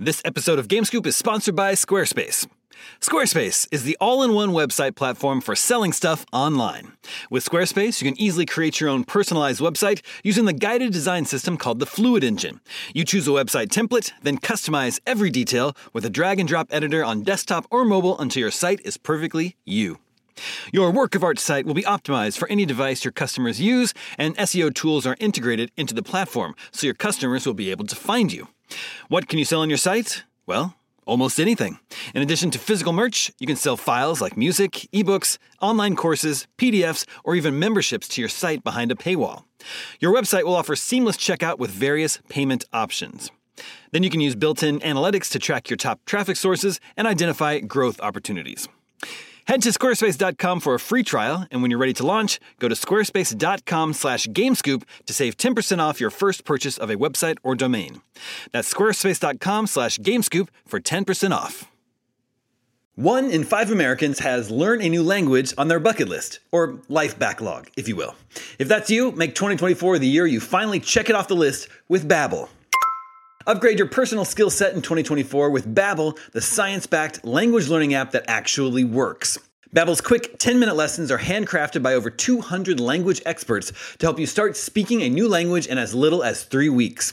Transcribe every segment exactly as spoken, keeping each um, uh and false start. This episode of Game Scoop is sponsored by Squarespace. Squarespace is the all-in-one website platform for selling stuff online. With Squarespace, you can easily create your own personalized website using the guided design system called the Fluid Engine. You choose a website template, then customize every detail with a drag-and-drop editor on desktop or mobile until your site is perfectly you. Your work of art site will be optimized for any device your customers use, and S E O tools are integrated into the platform, so your customers will be able to find you. What can you sell on your site? Well, almost anything. In addition to physical merch, you can sell files like music, ebooks, online courses, P D Fs, or even memberships to your site behind a paywall. Your website will offer seamless checkout with various payment options. Then you can use built-in analytics to track your top traffic sources and identify growth opportunities. Head to squarespace dot com for a free trial, and when you're ready to launch, go to squarespace dot com slash gamescoop to save ten percent off your first purchase of a website or domain. That's squarespace dot com slash gamescoop for ten percent off. One in five Americans has learn a new language on their bucket list, or life backlog, if you will. If that's you, make twenty twenty-four the year you finally check it off the list with Babbel. Upgrade your personal skill set in twenty twenty-four with Babbel, the science-backed language learning app that actually works. Babbel's quick ten-minute lessons are handcrafted by over two hundred language experts to help you start speaking a new language in as little as three weeks.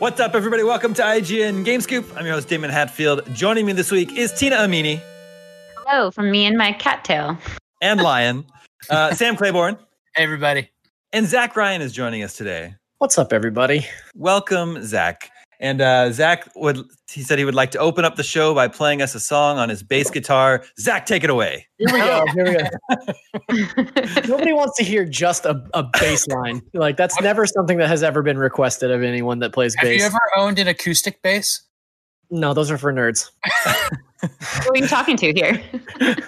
What's up, everybody? Welcome to I G N Game Scoop. I'm your host, Damon Hatfield. Joining me this week is Tina Amini. Hello, from me and my cattail. And lion. uh, Sam Claiborne. Hey, everybody. And Zach Ryan is joining us today. What's up, everybody? Welcome, Zach. And uh, Zach, would he said he would like to open up the show by playing us a song on his bass guitar. Zach, take it away. Here we go. Here we go. Nobody wants to hear just a, a bass line. Like, that's never something that has ever been requested of anyone that plays bass. Have you ever owned an acoustic bass? No, those are for nerds. Who are you talking to here?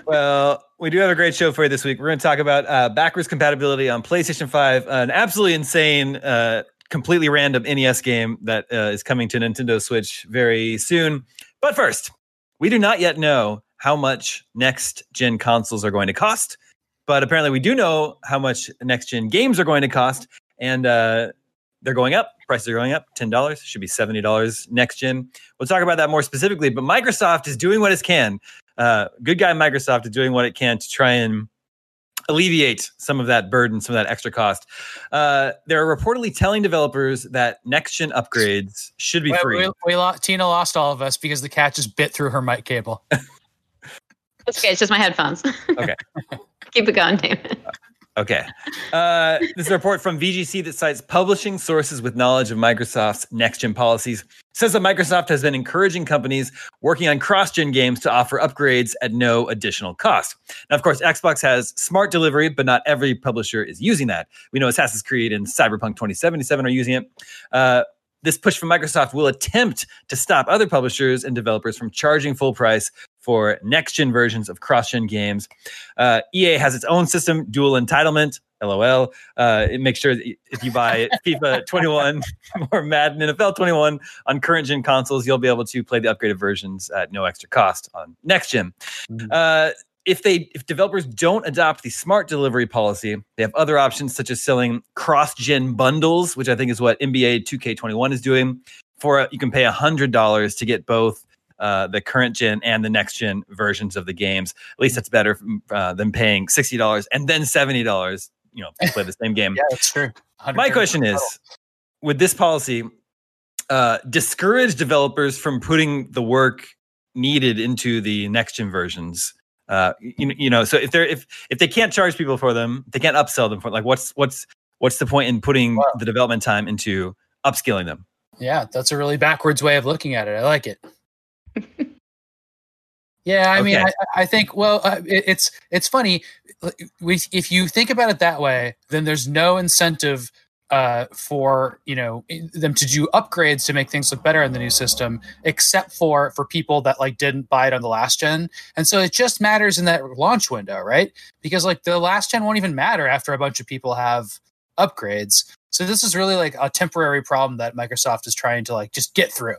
Well, we do have a great show for you this week. We're going to talk about uh, backwards compatibility on PlayStation five, an absolutely insane uh completely random N E S game that uh, is coming to Nintendo Switch very soon. But first, we do not yet know how much next-gen consoles are going to cost, but apparently we do know how much next-gen games are going to cost, and uh, they're going up. Prices are going up. ten dollars should be seventy dollars next-gen. We'll talk about that more specifically, but Microsoft is doing what it can. Uh, good guy Microsoft is doing what it can to try and alleviate some of that burden, some of that extra cost. Uh, they're reportedly telling developers that next-gen upgrades should be Wait, free. We, we lost, Tina lost all of us because the cat just bit through her mic cable. That's okay. It's just my headphones. Okay. Keep it going, David. Okay. Uh, this is a report from V G C that cites publishing sources with knowledge of Microsoft's next-gen policies. It says that Microsoft has been encouraging companies working on cross-gen games to offer upgrades at no additional cost. Now, of course, Xbox has smart delivery, but not every publisher is using that. We know Assassin's Creed and Cyberpunk twenty seventy-seven are using it. Uh, this push from Microsoft will attempt to stop other publishers and developers from charging full price for next-gen versions of cross-gen games. Uh, E A has its own system, dual entitlement, LOL. Uh, it makes sure that if you buy FIFA twenty-one or Madden N F L twenty-one on current-gen consoles, you'll be able to play the upgraded versions at no extra cost on next-gen. Mm-hmm. Uh, if they, if developers don't adopt the smart delivery policy, they have other options such as selling cross-gen bundles, which I think is what N B A two K twenty-one is doing. For uh, you can pay one hundred dollars to get both Uh, the current gen and the next gen versions of the games. At least that's better uh, than paying sixty dollars and then seventy dollars, you know, to play the same game. Yeah, that's true. My question is, would this policy uh, discourage developers from putting the work needed into the next gen versions. Uh, you, you know, so if they're if if they can't charge people for them, they can't upsell them for like what's what's what's the point in putting wow. the development time into upscaling them? Yeah, that's a really backwards way of looking at it. I like it. Yeah, I okay. mean, I, I think well, uh, it, it's it's funny. We, if you think about it that way, then there's no incentive uh, for you know them to do upgrades to make things look better in the new system, except for for people that like didn't buy it on the last gen. And so it just matters in that launch window, right? Because like the last gen won't even matter after a bunch of people have upgrades. So this is really like a temporary problem that Microsoft is trying to like just get through.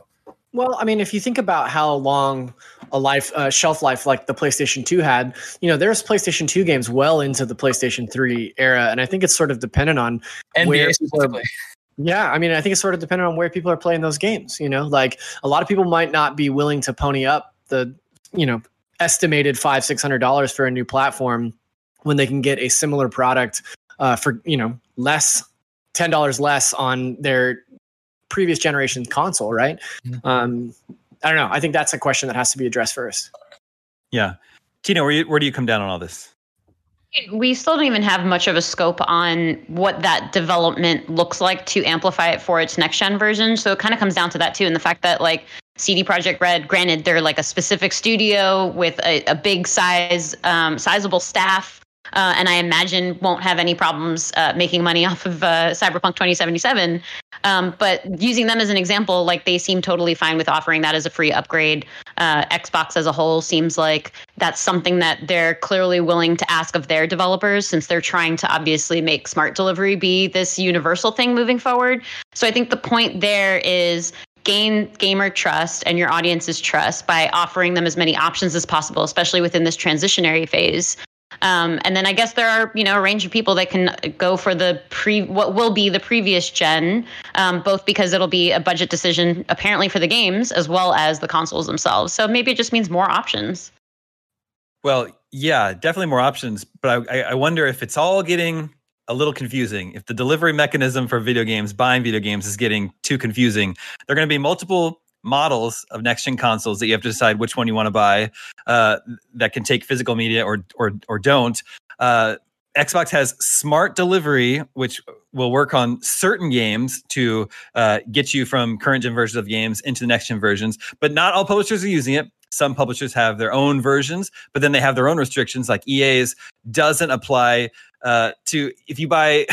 Well, I mean, if you think about how long a life uh, shelf life like the PlayStation two had, you know, there's PlayStation two games well into the PlayStation three era, and I think it's sort of dependent on N B A where people are, yeah, I mean, I think it's sort of dependent on where people are playing those games. You know, like a lot of people might not be willing to pony up the, you know, estimated five six hundred dollars for a new platform when they can get a similar product uh, for you know less ten dollars less on their previous generation console, right? Mm-hmm. Um, I don't know. I think that's a question that has to be addressed first. Yeah. Tina, where, you, where do you come down on all this? We still don't even have much of a scope on what that development looks like to amplify it for its next gen version. So it kind of comes down to that too. And the fact that like C D Projekt Red, granted they're like a specific studio with a, a big size, um, sizable staff. Uh, and I imagine won't have any problems uh, making money off of uh, Cyberpunk twenty seventy-seven. Um, but using them as an example, like they seem totally fine with offering that as a free upgrade. Uh, Xbox as a whole seems like that's something that they're clearly willing to ask of their developers, since they're trying to obviously make smart delivery be this universal thing moving forward. So I think the point there is gain gamer trust and your audience's trust by offering them as many options as possible, especially within this transitionary phase. Um, and then I guess there are, you know, a range of people that can go for the pre what will be the previous gen, um, both because it'll be a budget decision apparently for the games as well as the consoles themselves. So maybe it just means more options. Well, yeah, definitely more options. But I, I wonder if it's all getting a little confusing. If the delivery mechanism for video games, buying video games, is getting too confusing, there are going to be multiple models of next-gen consoles that you have to decide which one you want to buy uh, that can take physical media or or or don't. Uh, Xbox has smart delivery, which will work on certain games to uh, get you from current-gen versions of games into the next-gen versions, but not all publishers are using it. Some publishers have their own versions, but then they have their own restrictions, like E A's doesn't apply uh, to... If you buy...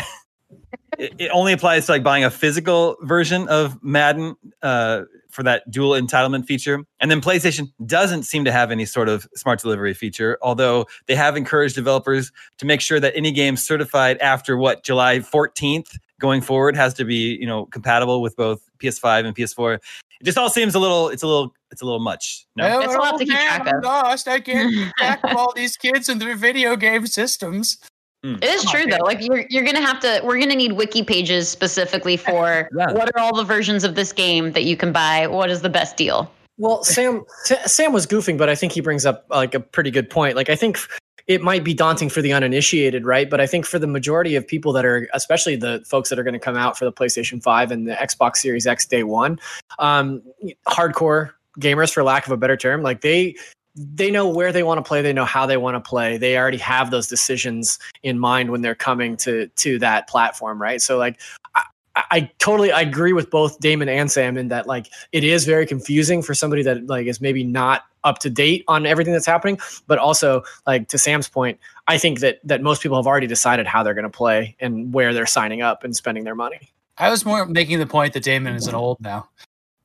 It only applies to like buying a physical version of Madden uh, for that dual entitlement feature. And then PlayStation doesn't seem to have any sort of smart delivery feature, although they have encouraged developers to make sure that any game certified after what, July fourteenth going forward has to be, you know, compatible with both P S five and P S four. It just all seems a little, it's a little, it's a little much. No, well, it's a lot to keep track of. I'm lost. I can't keep track of all these kids and their video game systems. It is Come true on, though. Man. Like you're you're gonna have to. We're gonna need wiki pages specifically for yeah. what are all the versions of this game that you can buy. What is the best deal? Well, Sam t- Sam was goofing, but I think he brings up like a pretty good point. Like I think it might be daunting for the uninitiated, right? But I think for the majority of people that are, especially the folks that are going to come out for the PlayStation five and the Xbox Series X day one, um, hardcore gamers, for lack of a better term, like they. They know where they want to play. They know how they want to play. They already have those decisions in mind when they're coming to to that platform, right? So, like, I, I totally I agree with both Damon and Sam in that, like, it is very confusing for somebody that, like, is maybe not up to date on everything that's happening. But also, like, to Sam's point, I think that that most people have already decided how they're going to play and where they're signing up and spending their money. I was more making the point that Damon isn't old now.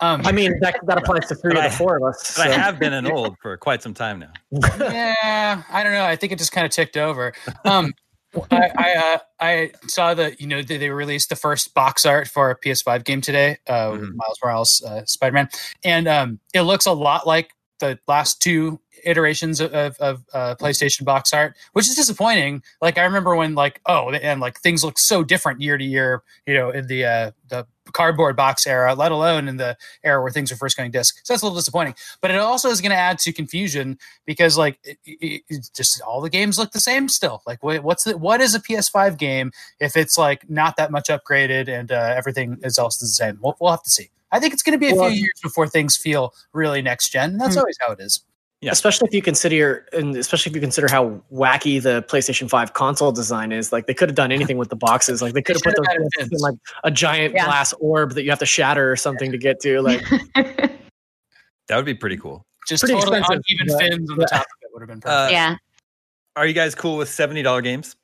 Um, I mean, that, that applies to three of the four of us. So. But I have been an old for quite some time now. Yeah, I don't know. I think it just kind of ticked over. Um, I I, uh, I saw that, you know, they, they released the first box art for a P S five game today, uh, mm-hmm. Miles Morales, uh, Spider-Man. And um, it looks a lot like the last two iterations of, of, of uh, PlayStation box art, which is disappointing. Like, I remember when, like, oh, and, like, things look so different year to year, you know, in the uh, the cardboard box era, let alone in the era where things are first going disc. So that's a little disappointing. But it also is going to add to confusion because, like, it, it, it just all the games look the same still. Like, what's the, what is a P S five game if it's like not that much upgraded and uh, everything else is the same? We'll, we'll have to see. I think it's going to be a well, few years before things feel really next gen. That's hmm. always how it is. Yeah. Especially if you consider, and especially if you consider how wacky the PlayStation five console design is. Like, they could have done anything with the boxes. Like, they could have put those in like a giant yeah. glass orb that you have to shatter or something yeah. to get to. Like, that would be pretty cool. Just pretty totally uneven but, fins on the top of it would have been perfect. Uh, yeah. Are you guys cool with seventy dollars games?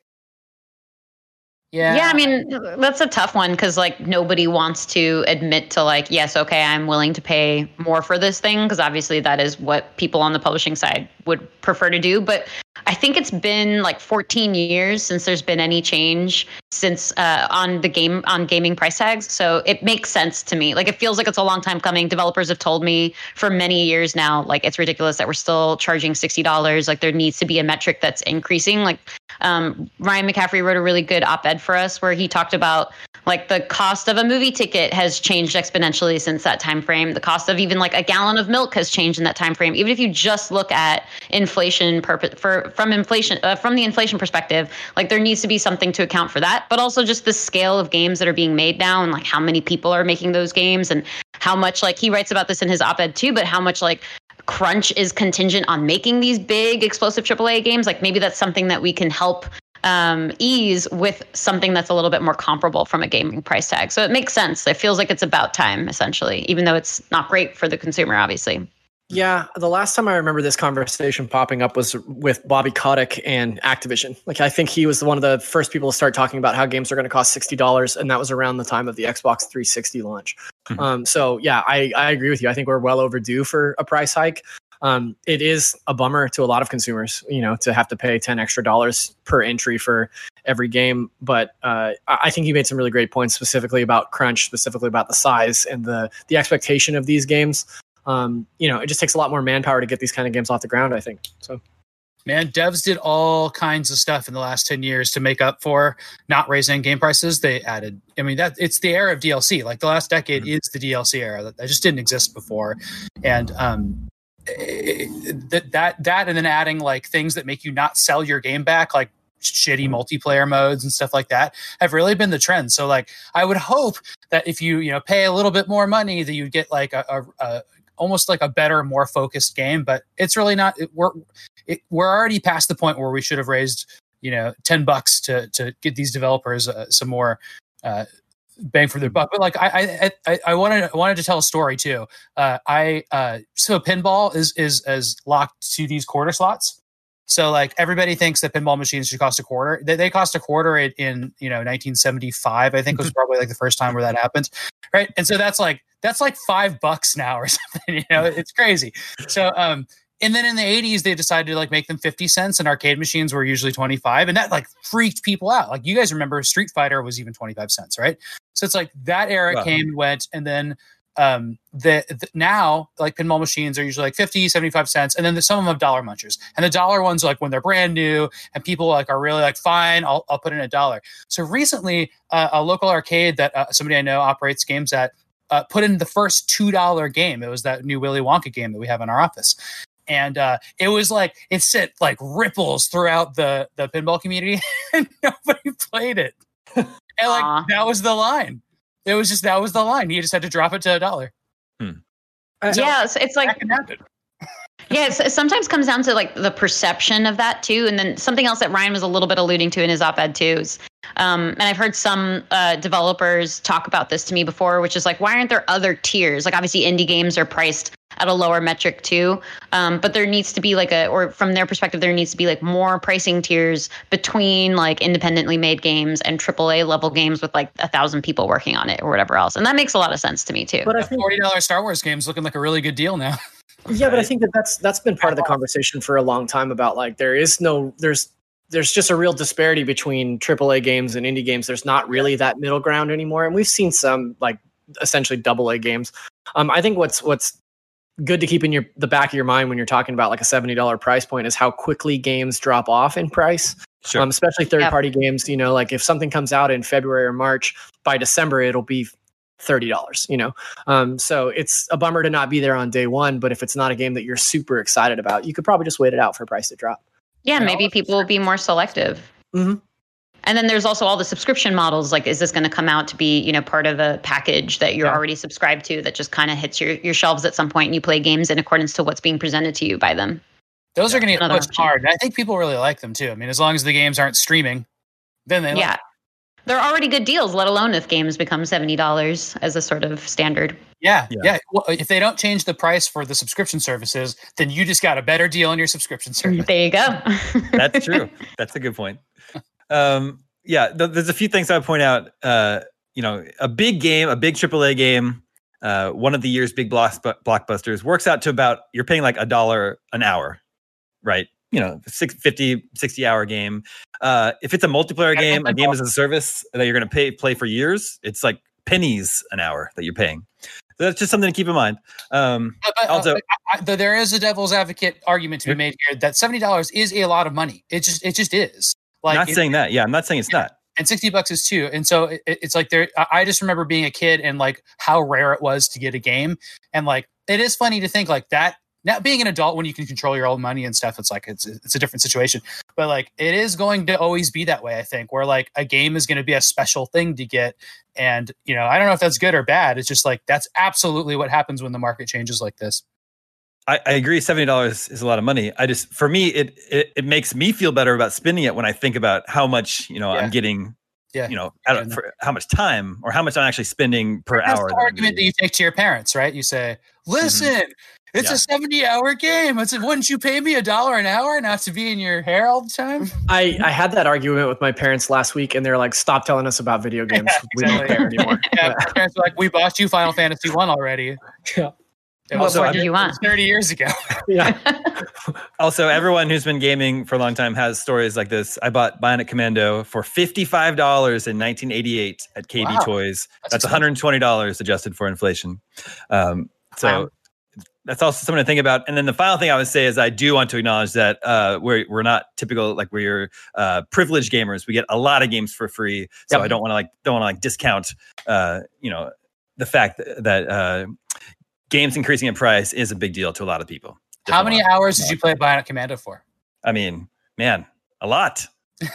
Yeah. Yeah, I mean, that's a tough one because, like, nobody wants to admit to, like, yes, okay, I'm willing to pay more for this thing, because obviously that is what people on the publishing side would prefer to do. But I think it's been like fourteen years since there's been any change since uh, on the game on gaming price tags. So it makes sense to me. Like, it feels like it's a long time coming. Developers have told me for many years now, like, it's ridiculous that we're still charging sixty dollars. Like, there needs to be a metric that's increasing. Like, um, Ryan McCaffrey wrote a really good op-ed for us where he talked about, like, the cost of a movie ticket has changed exponentially since that time frame. The cost of even like a gallon of milk has changed in that time frame. Even if you just look at inflation purpose for from inflation uh, from the inflation perspective, like, there needs to be something to account for that. But also just the scale of games that are being made now, and like how many people are making those games, and how much, like, he writes about this in his op-ed too. But how much, like, crunch is contingent on making these big explosive triple A games. Like, maybe that's something that we can help um ease with something that's a little bit more comparable from a gaming price tag. So it makes sense. It feels like it's about time, essentially, even though it's not great for the consumer, obviously. Yeah, the last time I remember this conversation popping up was with Bobby Kotick and Activision. Like, I think he was one of the first people to start talking about how games are going to cost sixty dollars, and that was around the time of the Xbox three sixty launch. Mm-hmm. Um, so yeah, I, I agree with you. I think we're well overdue for a price hike. Um, it is a bummer to a lot of consumers, you know, to have to pay ten extra dollars per entry for every game. But uh, I think you made some really great points, specifically about crunch, specifically about the size and the the expectation of these games. Um, you know, it just takes a lot more manpower to get these kind of games off the ground, I think. So, man, devs did all kinds of stuff in the last ten years to make up for not raising game prices. They added, I mean, that it's the era of D L C. Like, the last decade mm-hmm. is the D L C era that just didn't exist before, and um. That, that that and then adding like things that make you not sell your game back, like shitty multiplayer modes and stuff like that, have really been the trend. So, like, I would hope that if you you know pay a little bit more money, that you'd get like a, a, a almost like a better, more focused game. But it's really not. It, we're it, we're already past the point where we should have raised you know ten bucks to to get these developers uh, some more. Uh, bang for their buck. But like I, I, I wanted, I wanted to tell a story too. Uh, I, uh, so pinball is, is, is locked to these quarter slots. So like everybody thinks that pinball machines should cost a quarter. They, they cost a quarter in, in, you know, nineteen seventy-five, I think was probably like the first time where that happened. Right. And so that's like, that's like five bucks now or something, you know, it's crazy. So, um, and then in the eighties, they decided to like make them fifty cents, and arcade machines were usually twenty-five, and that like freaked people out. Like, you guys remember Street Fighter was even twenty-five cents, right? So it's like that era wow. came, went, and then um, the, the now like pinball machines are usually like fifty, seventy-five cents, and then the, some of them have dollar munchers, and the dollar ones are like when they're brand new, and people like are really like, fine, I'll I'll put in a dollar. So recently, uh, a local arcade that uh, somebody I know operates games at uh, put in the first two dollar game. It was that new Willy Wonka game that we have in our office. And uh, it was like, it sent like ripples throughout the, the pinball community, and nobody played it. And like, aww. That was the line. It was just, that was the line. You just had to drop it to a dollar. Hmm. Uh, so yeah. So it's like, yeah, it sometimes comes down to like the perception of that too. And then something else that Ryan was a little bit alluding to in his op-ed too is, Um, and I've heard some uh, developers talk about this to me before, which is like, why aren't there other tiers? Like, obviously, indie games are priced at a lower metric too, um, but there needs to be like a, or from their perspective, there needs to be like more pricing tiers between like independently made games and triple A level games with like a thousand people working on it or whatever else. And that makes a lot of sense to me too. But a forty dollars Star Wars game is looking like a really good deal now. Yeah, but I think that that's that's been part of the conversation for a long time about like there is no there's. There's just a real disparity between triple A games and indie games. There's not really that middle ground anymore. And we've seen some like essentially double A games. Um, I think what's what's good to keep in your the back of your mind when you're talking about like a seventy dollars price point is how quickly games drop off in price. Sure. Um, especially third party yep. games. You know, like if something comes out in February or March, by December, it'll be thirty dollars, you know? Um, so it's a bummer to not be there on day one, but if it's not a game that you're super excited about, you could probably just wait it out for a price to drop. Yeah. And maybe people will be more selective. Mm-hmm. And then there's also all the subscription models. Like, is this going to come out to be, you know, part of a package that you're yeah. already subscribed to that just kind of hits your, your shelves at some point and you play games in accordance to what's being presented to you by them? Those yeah, are going to get pushed hard. I think people really like them too. I mean, as long as the games aren't streaming, then they like yeah. them. They're already good deals, let alone if games become seventy dollars as a sort of standard. Yeah, yeah. yeah. Well, if they don't change the price for the subscription services, then you just got a better deal on your subscription service. There you go. That's true. That's a good point. Um, yeah, th- there's a few things I would point out. Uh, you know, a big game, a big triple A game, uh, one of the year's big block- blockbusters works out to about, you're paying like a dollar an hour, right? You know, fifty, sixty hour game. Uh, if it's a multiplayer yeah, game, a game as a service that you're going to pay play for years, it's like pennies an hour that you're paying. So that's just something to keep in mind. Um, yeah, but, also, uh, I, I, there is a devil's advocate argument to be made here that seventy dollars is a lot of money. It just, it just is. Like, not it, saying that. Yeah, I'm not saying it's yeah. not. And sixty bucks is too. And so it, it's like there. I just remember being a kid and like how rare it was to get a game. And like, it is funny to think like that. Now, being an adult, when you can control your own money and stuff, it's like it's it's a different situation. But like, it is going to always be that way, I think, where like a game is going to be a special thing to get. And, you know, I don't know if that's good or bad. It's just like that's absolutely what happens when the market changes like this. I, I agree. seventy dollars is a lot of money. I just, for me, it, it it makes me feel better about spending it when I think about how much, you know, yeah. I'm getting. Yeah. You know, out of, for how much time or how much I'm actually spending per that's hour. That's the argument that you take to your parents, right? You say, listen, mm-hmm. it's yeah. a seventy hour game. It's, wouldn't you pay me a dollar an hour not to be in your hair all the time? I, I had that argument with my parents last week, and they're like, stop telling us about video games. Yeah, we exactly. don't care anymore. Yeah, my parents were like, we bought you Final Fantasy one already. Yeah. It was also, you want? thirty years ago. yeah. Also, everyone who's been gaming for a long time has stories like this. I bought Bionic Commando for fifty-five dollars in nineteen eighty-eight at K B wow. Toys. That's, that's one hundred twenty dollars adjusted for inflation. Um, so wow. that's also something to think about. And then the final thing I would say is I do want to acknowledge that uh, we're, we're not typical, like we're uh, privileged gamers. We get a lot of games for free. So yep. I don't want to like, don't want to like discount, uh, you know, the fact that, that uh, games increasing in price is a big deal to a lot of people. How many hours did you play Bionic Commando for? I mean, man, a lot. A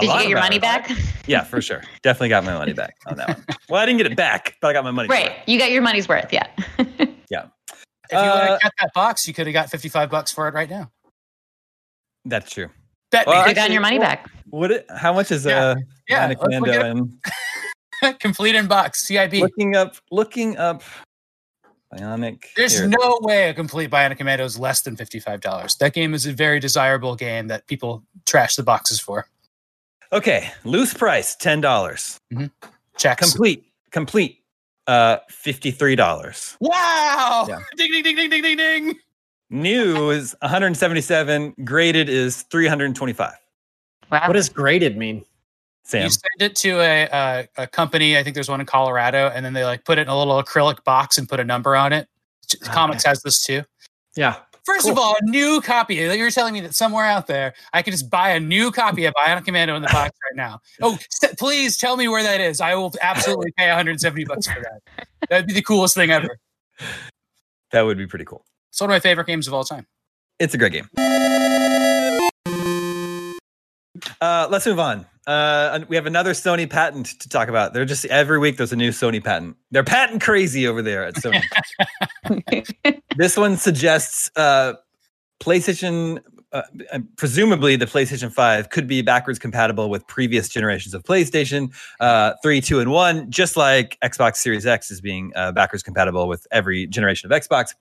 did lot you get your money back? Yeah, for sure. Definitely got my money back on that one. Well, I didn't get it back, but I got my money back. Right. You got your money's worth, yeah. yeah. If you uh, would have got that box, you could have got fifty-five bucks for it right now. That's true. That well, you got your money back. Would it, how much is yeah. uh, yeah, Bionic Commando? And complete in box, C I B. Looking up, looking up. Bionic. There's here. No way a complete Bionic Commando is less than fifty-five dollars. That game is a very desirable game that people trash the boxes for. Okay, loose price ten dollars. Mm-hmm. Check. Complete, complete, uh, fifty-three dollars. Wow! Yeah. Ding, ding, ding, ding, ding, ding, ding. New is one hundred seventy-seven. Graded is three hundred twenty-five. Wow. What does graded mean? Sam. You send it to a, a a company. I think there's one in Colorado, and then they like put it in a little acrylic box and put a number on it. Uh, Comics has this too. Yeah. First cool. of all, a new copy. You're telling me that somewhere out there, I could just buy a new copy of Bionic Commando in the box right now. Oh, st- please tell me where that is. I will absolutely pay one hundred seventy bucks for that. That'd be the coolest thing ever. That would be pretty cool. It's one of my favorite games of all time. It's a great game. Uh, let's move on. Uh, we have another Sony patent to talk about. They're just every week there's a new Sony patent. They're patent crazy over there at Sony. This one suggests uh, PlayStation, uh, presumably the PlayStation five, could be backwards compatible with previous generations of PlayStation uh, three, two, and one, just like Xbox Series X is being uh, backwards compatible with every generation of Xbox.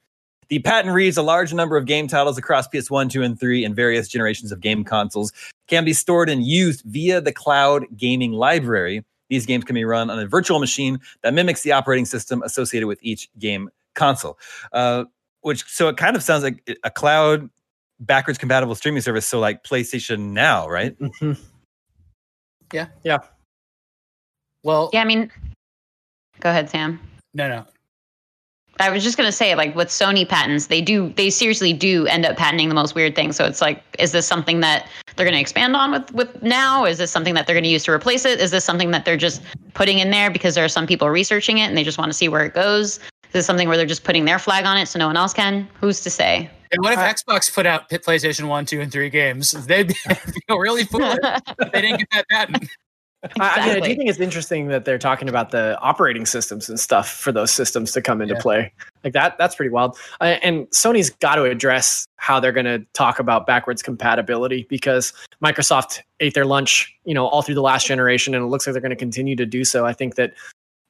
The patent reads, a large number of game titles across P S one, two, and three and various generations of game consoles can be stored and used via the cloud gaming library. These games can be run on a virtual machine that mimics the operating system associated with each game console. Uh, which so it kind of sounds like a cloud backwards compatible streaming service, so like PlayStation Now, right? Mm-hmm. Yeah. Yeah. Well... Yeah, I mean... Go ahead, Sam. No, no. I was just going to say, like, with Sony patents, they do, they seriously do end up patenting the most weird things. So it's like, is this something that they're going to expand on with, with now? Is this something that they're going to use to replace it? Is this something that they're just putting in there because there are some people researching it and they just want to see where it goes? Is this something where they're just putting their flag on it so no one else can? Who's to say? And what if uh, Xbox put out PlayStation one, two, and three games? They'd feel really foolish if they didn't get that patent. Exactly. I mean, I do think it's interesting that they're talking about the operating systems and stuff for those systems to come into yeah. play. Like that, that's pretty wild. Uh, and Sony's got to address how they're going to talk about backwards compatibility, because Microsoft ate their lunch, you know, all through the last generation, and it looks like they're going to continue to do so. I think that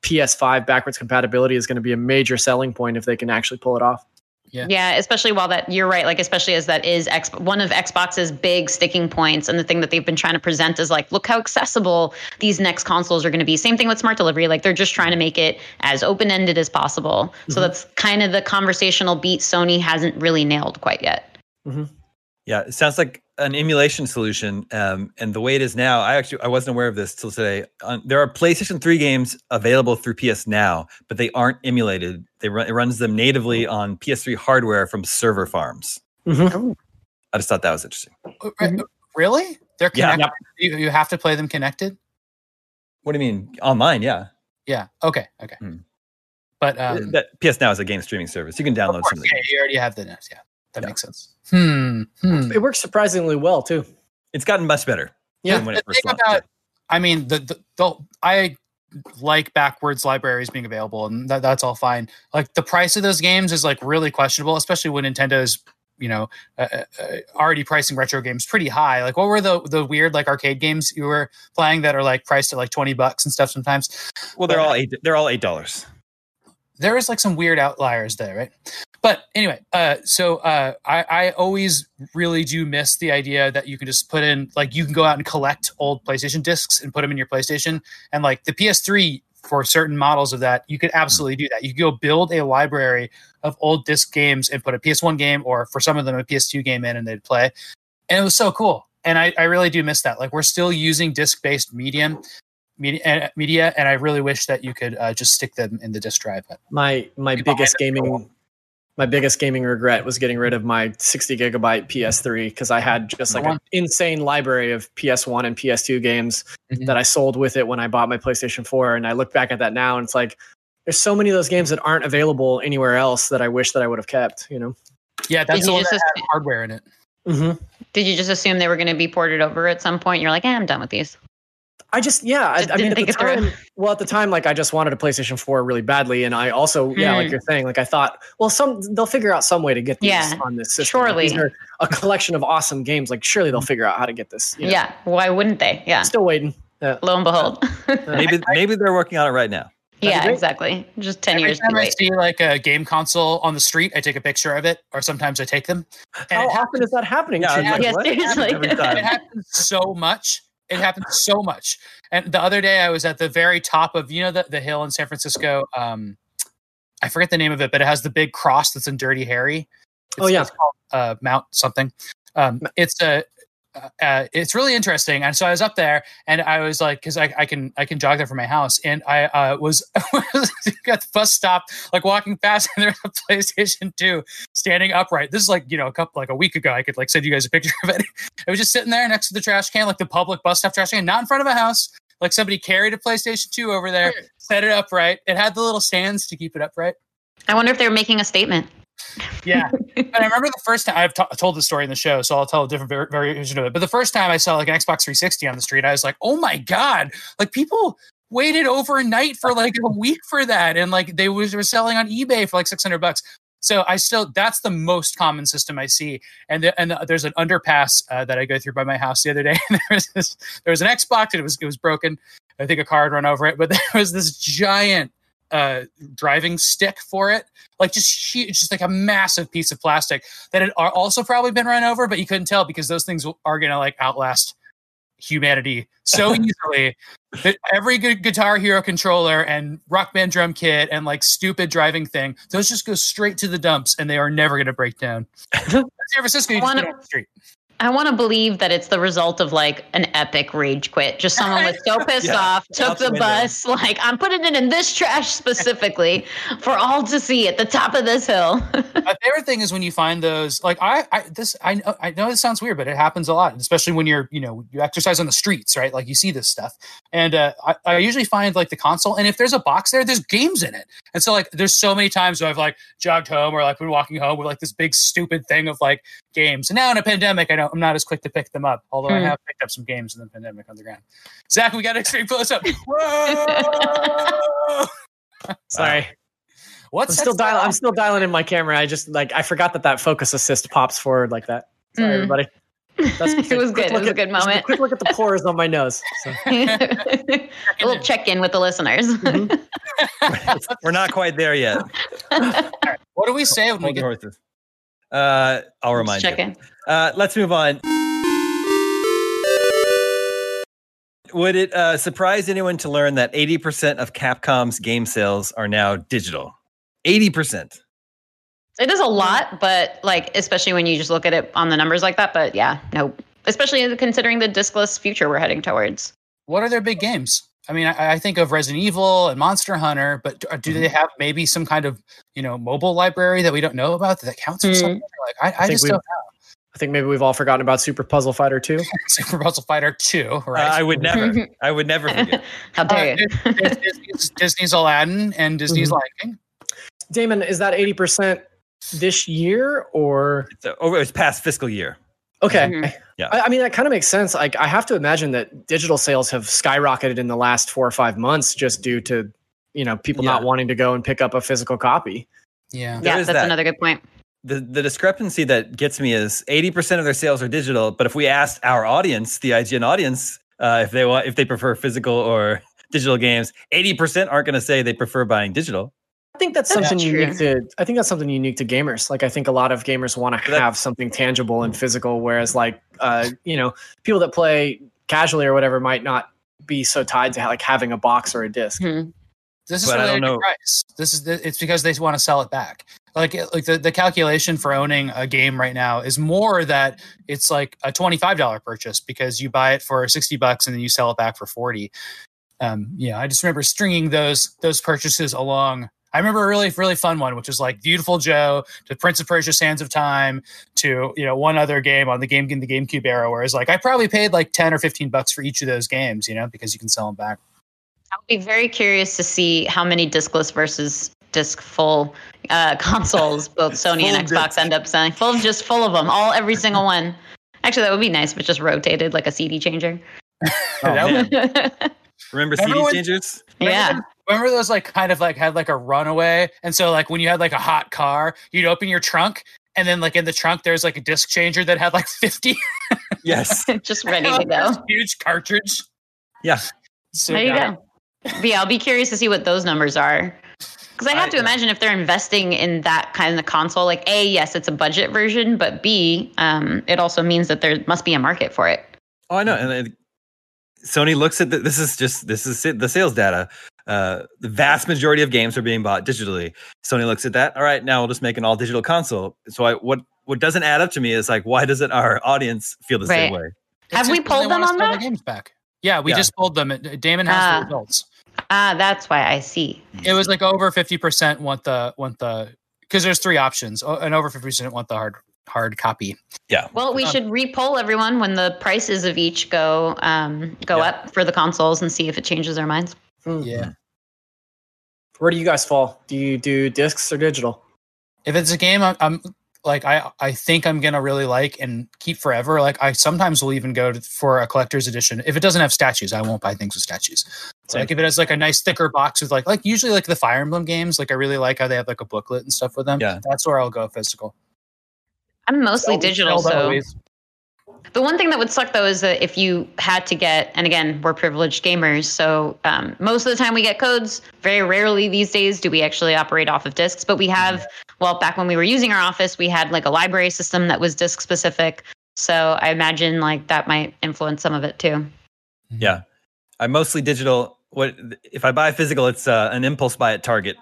P S five backwards compatibility is going to be a major selling point if they can actually pull it off. Yeah. yeah, especially while that you're right, like especially as that is X, one of Xbox's big sticking points, and the thing that they've been trying to present is like, look how accessible these next consoles are going to be. Same thing with smart delivery, like they're just trying to make it as open-ended as possible. Mm-hmm. So that's kind of the conversational beat Sony hasn't really nailed quite yet. Mm-hmm. Yeah, it sounds like an emulation solution, um, and the way it is now, I actually I wasn't aware of this till today. Um, there are PlayStation three games available through P S Now, but they aren't emulated. They run, it runs them natively on P S three hardware from server farms. Mm-hmm. I just thought that was interesting. Really? They're connected. Yeah. You, you have to play them connected. What do you mean online? Yeah. Yeah. Okay. Okay. Hmm. But um, that P S Now is a game streaming service. You can download some of the games. You already have the N E S. Yeah. That yeah. makes sense. Hmm. hmm. It works surprisingly well too. It's gotten much better. Yeah. Than when the it first thing about, I mean, the, the the I like backwards libraries being available, and that, that's all fine. Like the price of those games is like really questionable, especially when Nintendo's you know uh, uh, already pricing retro games pretty high. Like what were the the weird like arcade games you were playing that are like priced at like twenty bucks and stuff sometimes? Well, they're but, all eight. They're all eight dollars. There is like some weird outliers there, right? But anyway, uh, so uh, I, I always really do miss the idea that you can just put in, like you can go out and collect old PlayStation discs and put them in your PlayStation. And like the P S three for certain models of that, you could absolutely do that. You could go build a library of old disc games and put a P S one game or for some of them a P S two game in and they'd play. And it was so cool. And I, I really do miss that. Like we're still using disc-based medium. Media, media, and I really wish that you could uh, just stick them in the disk drive. My my biggest gaming, my biggest gaming regret was getting rid of my sixty gigabyte P S three because I had just like an insane library of P S one and P S two games mm-hmm. that I sold with it when I bought my PlayStation four. And I look back at that now, and it's like there's so many of those games that aren't available anywhere else that I wish that I would have kept. You know? Yeah, that's the one that had hardware in it. Mm-hmm. Did you just assume they were going to be ported over at some point? You're like, eh, I'm done with these. I just, yeah, I, I mean, at the time, well, at the time, like I just wanted a PlayStation four really badly. And I also, yeah, mm. like you're saying, like I thought, well, some they'll figure out some way to get these yeah, on this system. Surely. Like, these are a collection of awesome games. Like surely they'll figure out how to get this. You know? Yeah. Why wouldn't they? Yeah. Still waiting. Uh, Lo and behold. Uh, maybe maybe they're working on it right now. That'd yeah, exactly. Just ten Every years. Every time I see like a game console on the street, I take a picture of it, or sometimes I take them. And how often is that happening? Yeah, like, yeah, seriously. It happens so much. It happens so much. And the other day I was at the very top of, you know, the, the hill in San Francisco. Um, I forget the name of it, but it has the big cross that's in Dirty Harry. It's, oh, yeah. It's called uh, Mount something. Um, it's a, uh, it's really interesting. And so I was up there and I was like, cause I, I can, I can jog there from my house. And I uh, was got the bus stop, like walking fast, and there's a PlayStation two standing upright. This is like, you know, a couple, like a week ago, I could like send you guys a picture of it. It was just sitting there next to the trash can, like the public bus stop trash can, not in front of a house. Like somebody carried a PlayStation two over there, set it upright. It had the little stands to keep it upright. I wonder if they were making a statement. Yeah, but I remember the first time I've t- told the story in the show, so I'll tell a different ver- version of it. But the first time I saw like an Xbox three sixty on the street, I was like, "Oh my god!" Like people waited overnight for like a week for that, and like they was, were selling on eBay for like six hundred bucks. So I still that's the most common system I see. And the, and the, there's an underpass uh, that I go through by my house the other day. And there was this, there was an Xbox, and it was it was broken. I think a car had run over it, but there was this giant. Uh, driving stick for it, like just huge, just like a massive piece of plastic that had also probably been run over, but you couldn't tell because those things are gonna like outlast humanity so easily. That every good Guitar Hero controller and Rock Band drum kit and like stupid driving thing, those just go straight to the dumps and they are never gonna break down. San Francisco, you just go down the street. I want to believe that it's the result of like an epic rage quit. Just someone was so pissed yeah, off, took the bus, like I'm putting it in this trash specifically for all to see at the top of this hill. My favorite thing is when you find those, like I, I this, I know, I know this sounds weird, but it happens a lot, especially when you're, you know, you exercise on the streets, right? Like you see this stuff, and uh, I, I usually find like the console, and if there's a box there, there's games in it, and so like there's so many times where I've like jogged home or like been walking home with like this big stupid thing of like games, and now in a pandemic, I know. I'm not as quick to pick them up, although mm. I have picked up some games in the pandemic on the ground. Zach, we got extreme close up. Whoa! Sorry. What's I'm still dialing? I'm still dialing in my camera. I just like I forgot that that focus assist pops forward like that. Sorry, mm. everybody. That's it was good. It was at, a good moment. A quick look at the pores on my nose. So. A little check in with the listeners. Mm-hmm. We're not quite there yet. Right. What do we say when Hold we get horses? Uh, I'll remind Check you. In. Uh, let's move on. Would it uh, surprise anyone to learn that eighty percent of Capcom's game sales are now digital? eighty percent. It is a lot, but like, especially when you just look at it on the numbers like that. But yeah, no, especially considering the discless future we're heading towards. What are their big games? I mean, I, I think of Resident Evil and Monster Hunter, but do, do they have maybe some kind of, you know, mobile library that we don't know about that counts for mm. something? Like, I, I, I just don't know. I think maybe we've all forgotten about Super Puzzle Fighter Two. Super Puzzle Fighter Two, right? Uh, I would never. I would never forget. How dare you? Uh, there's, there's Disney's, Disney's Aladdin and Disney's mm-hmm. Lion King. Damon, is that eighty percent this year or? It's a, oh, it's past fiscal year. Okay. Mm-hmm. Yeah. I, I mean, that kind of makes sense. Like, I have to imagine that digital sales have skyrocketed in the last four or five months just due to, you know, people yeah. not wanting to go and pick up a physical copy. Yeah. There yeah, that's that. Another good point. The the discrepancy that gets me is eighty percent of their sales are digital, but if we asked our audience, the I G N audience, uh, if they want, if they prefer physical or digital games, eighty percent aren't going to say they prefer buying digital. I think that's, that's something true. unique to. I think that's something unique to gamers. Like I think a lot of gamers want to have something tangible and physical, whereas like uh, you know, people that play casually or whatever might not be so tied to like having a box or a disc. Mm-hmm. This is related to price. This is the, it's because they want to sell it back. Like like the, the calculation for owning a game right now is more that it's like a twenty-five dollars purchase because you buy it for sixty bucks and then you sell it back for forty. Um, yeah, I just remember stringing those those purchases along. I remember a really, really fun one, which was like Beautiful Joe to Prince of Persia: Sands of Time to, you know, one other game on the game in the GameCube era, where it's like I probably paid like ten or fifteen bucks for each of those games, you know, because you can sell them back. I would be very curious to see how many discless versus disc full uh, consoles both Sony and Xbox disc. End up selling. Full, just full of them, all every single one. Actually, that would be nice, but just rotated like a C D changer. Oh, remember C D Everyone, changers? Yeah. Remember, remember those like kind of like had like a runaway, and so like when you had like a hot car, you'd open your trunk, and then like in the trunk there's like a disc changer that had like fifty. Yes. Just ready to go. Huge cartridge. Yeah. So there you go. But yeah, I'll be curious to see what those numbers are. Because I have to imagine if they're investing in that kind of console, like A, yes, it's a budget version, but B, um, it also means that there must be a market for it. Oh, I know. And Sony looks at the, this is just this is the sales data. Uh, the vast majority of games are being bought digitally. Sony looks at that. All right, now we'll just make an all digital console. So I, what what doesn't add up to me is like, why doesn't our audience feel the right. same way? Have it's we polled them on that? The games back. Yeah, we yeah. just polled them. Damon has uh, the results. Ah, uh, that's why I see. It was like over fifty percent want the want the because there's three options, and over fifty percent want the hard hard copy. Yeah. Well, we um, should repoll everyone when the prices of each go um, go yeah. up for the consoles and see if it changes our minds. Mm. Yeah. Where do you guys fall? Do you do discs or digital? If it's a game, I'm, I'm like I I think I'm gonna really like and keep forever. Like I sometimes will even go to, for a collector's edition if it doesn't have statues. I won't buy things with statues. So like if it has like a nice thicker box with like like usually like the Fire Emblem games, like I really like how they have like a booklet and stuff with them. Yeah. That's where I'll go physical. I'm mostly so, digital. So the one thing that would suck though is that if you had to get, and again, we're privileged gamers, so um, most of the time we get codes. Very rarely these days do we actually operate off of discs, but we have. Yeah. Well, back when we were using our office, we had like a library system that was disc specific. So I imagine like that might influence some of it too. Yeah. I'm mostly digital. What if I buy physical? It's uh, an impulse buy at Target.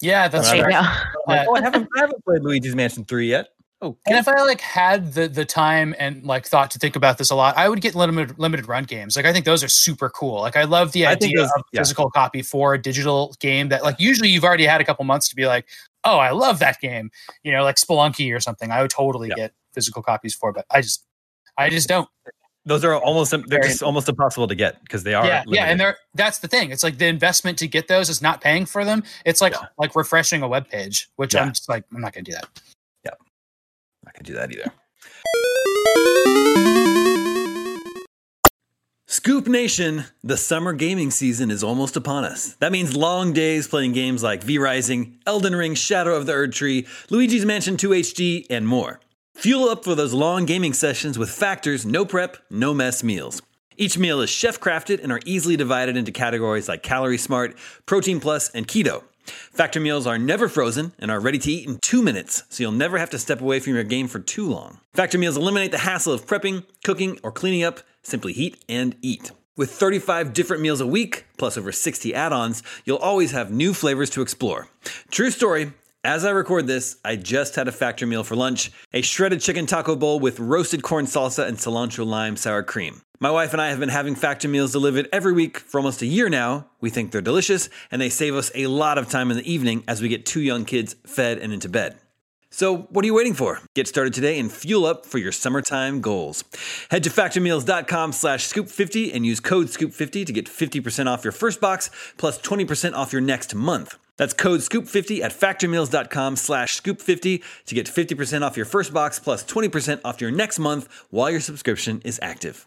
Yeah, that's right. I, I, haven't, I haven't played Luigi's Mansion three yet. Okay. And if I like had the the time and like thought to think about this a lot, I would get limited limited run games. Like I think those are super cool. Like I love the I idea of yeah. physical copy for a digital game that like usually you've already had a couple months to be like, oh, I love that game. You know, like Spelunky or something. I would totally yeah. get physical copies for, but I just I just don't. Those are almost they're just almost impossible to get because they are yeah, yeah and they're that's the thing. It's like the investment to get those is not paying for them. It's like yeah. like refreshing a web page, which yeah. I'm just like I'm not gonna do that. Yeah, not gonna do that either. Scoop Nation, the summer gaming season is almost upon us. That means long days playing games like V Rising, Elden Ring, Shadow of the Erd Tree, Luigi's Mansion two H D, and more. Fuel up for those long gaming sessions with Factor's no prep, no mess meals. Each meal is chef crafted and are easily divided into categories like Calorie Smart, Protein Plus, and Keto. Factor meals are never frozen and are ready to eat in two minutes, so you'll never have to step away from your game for too long. Factor meals eliminate the hassle of prepping, cooking, or cleaning up. Simply heat and eat. With thirty-five different meals a week, plus over sixty add-ons, you'll always have new flavors to explore. True story. As I record this, I just had a Factor meal for lunch, a shredded chicken taco bowl with roasted corn salsa and cilantro lime sour cream. My wife and I have been having Factor meals delivered every week for almost a year now. We think they're delicious, and they save us a lot of time in the evening as we get two young kids fed and into bed. So what are you waiting for? Get started today and fuel up for your summertime goals. Head to factormeals.com slash scoop fifty and use code scoop fifty to get fifty percent off your first box plus twenty percent off your next month. That's code scoop fifty at factormeals.com slash scoop fifty to get fifty percent off your first box plus twenty percent off your next month while your subscription is active.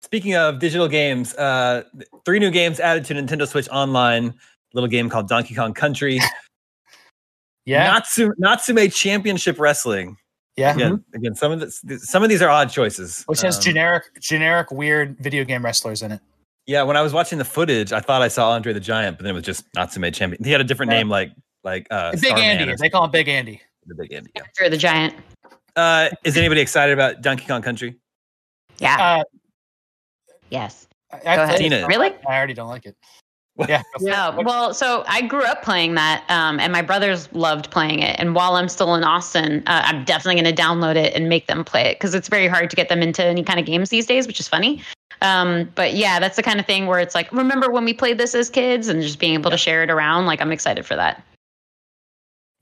Speaking of digital games, uh, three new games added to Nintendo Switch Online. A little game called Donkey Kong Country. yeah. Natsume, Natsume Championship Wrestling. Yeah. Again, mm-hmm. again, some of the, some of these are odd choices. Which has um, generic, generic, weird video game wrestlers in it. Yeah. When I was watching the footage, I thought I saw Andre the Giant, but then it was just Natsume Champion. He had a different yeah. name, like like uh, Big Andy. They call him Big Andy. The Big Andy. Yeah. Andre the Giant. Uh, is anybody excited about Donkey Kong Country? Yeah. Uh, yes. I, I Tina. Really? I already don't like it. Yeah. No. Well, so I grew up playing that, um, and my brothers loved playing it. And while I'm still in Austin, uh, I'm definitely going to download it and make them play it because it's very hard to get them into any kind of games these days, which is funny. Um, but yeah, that's the kind of thing where it's like, remember when we played this as kids and just being able yeah. to share it around. Like, I'm excited for that.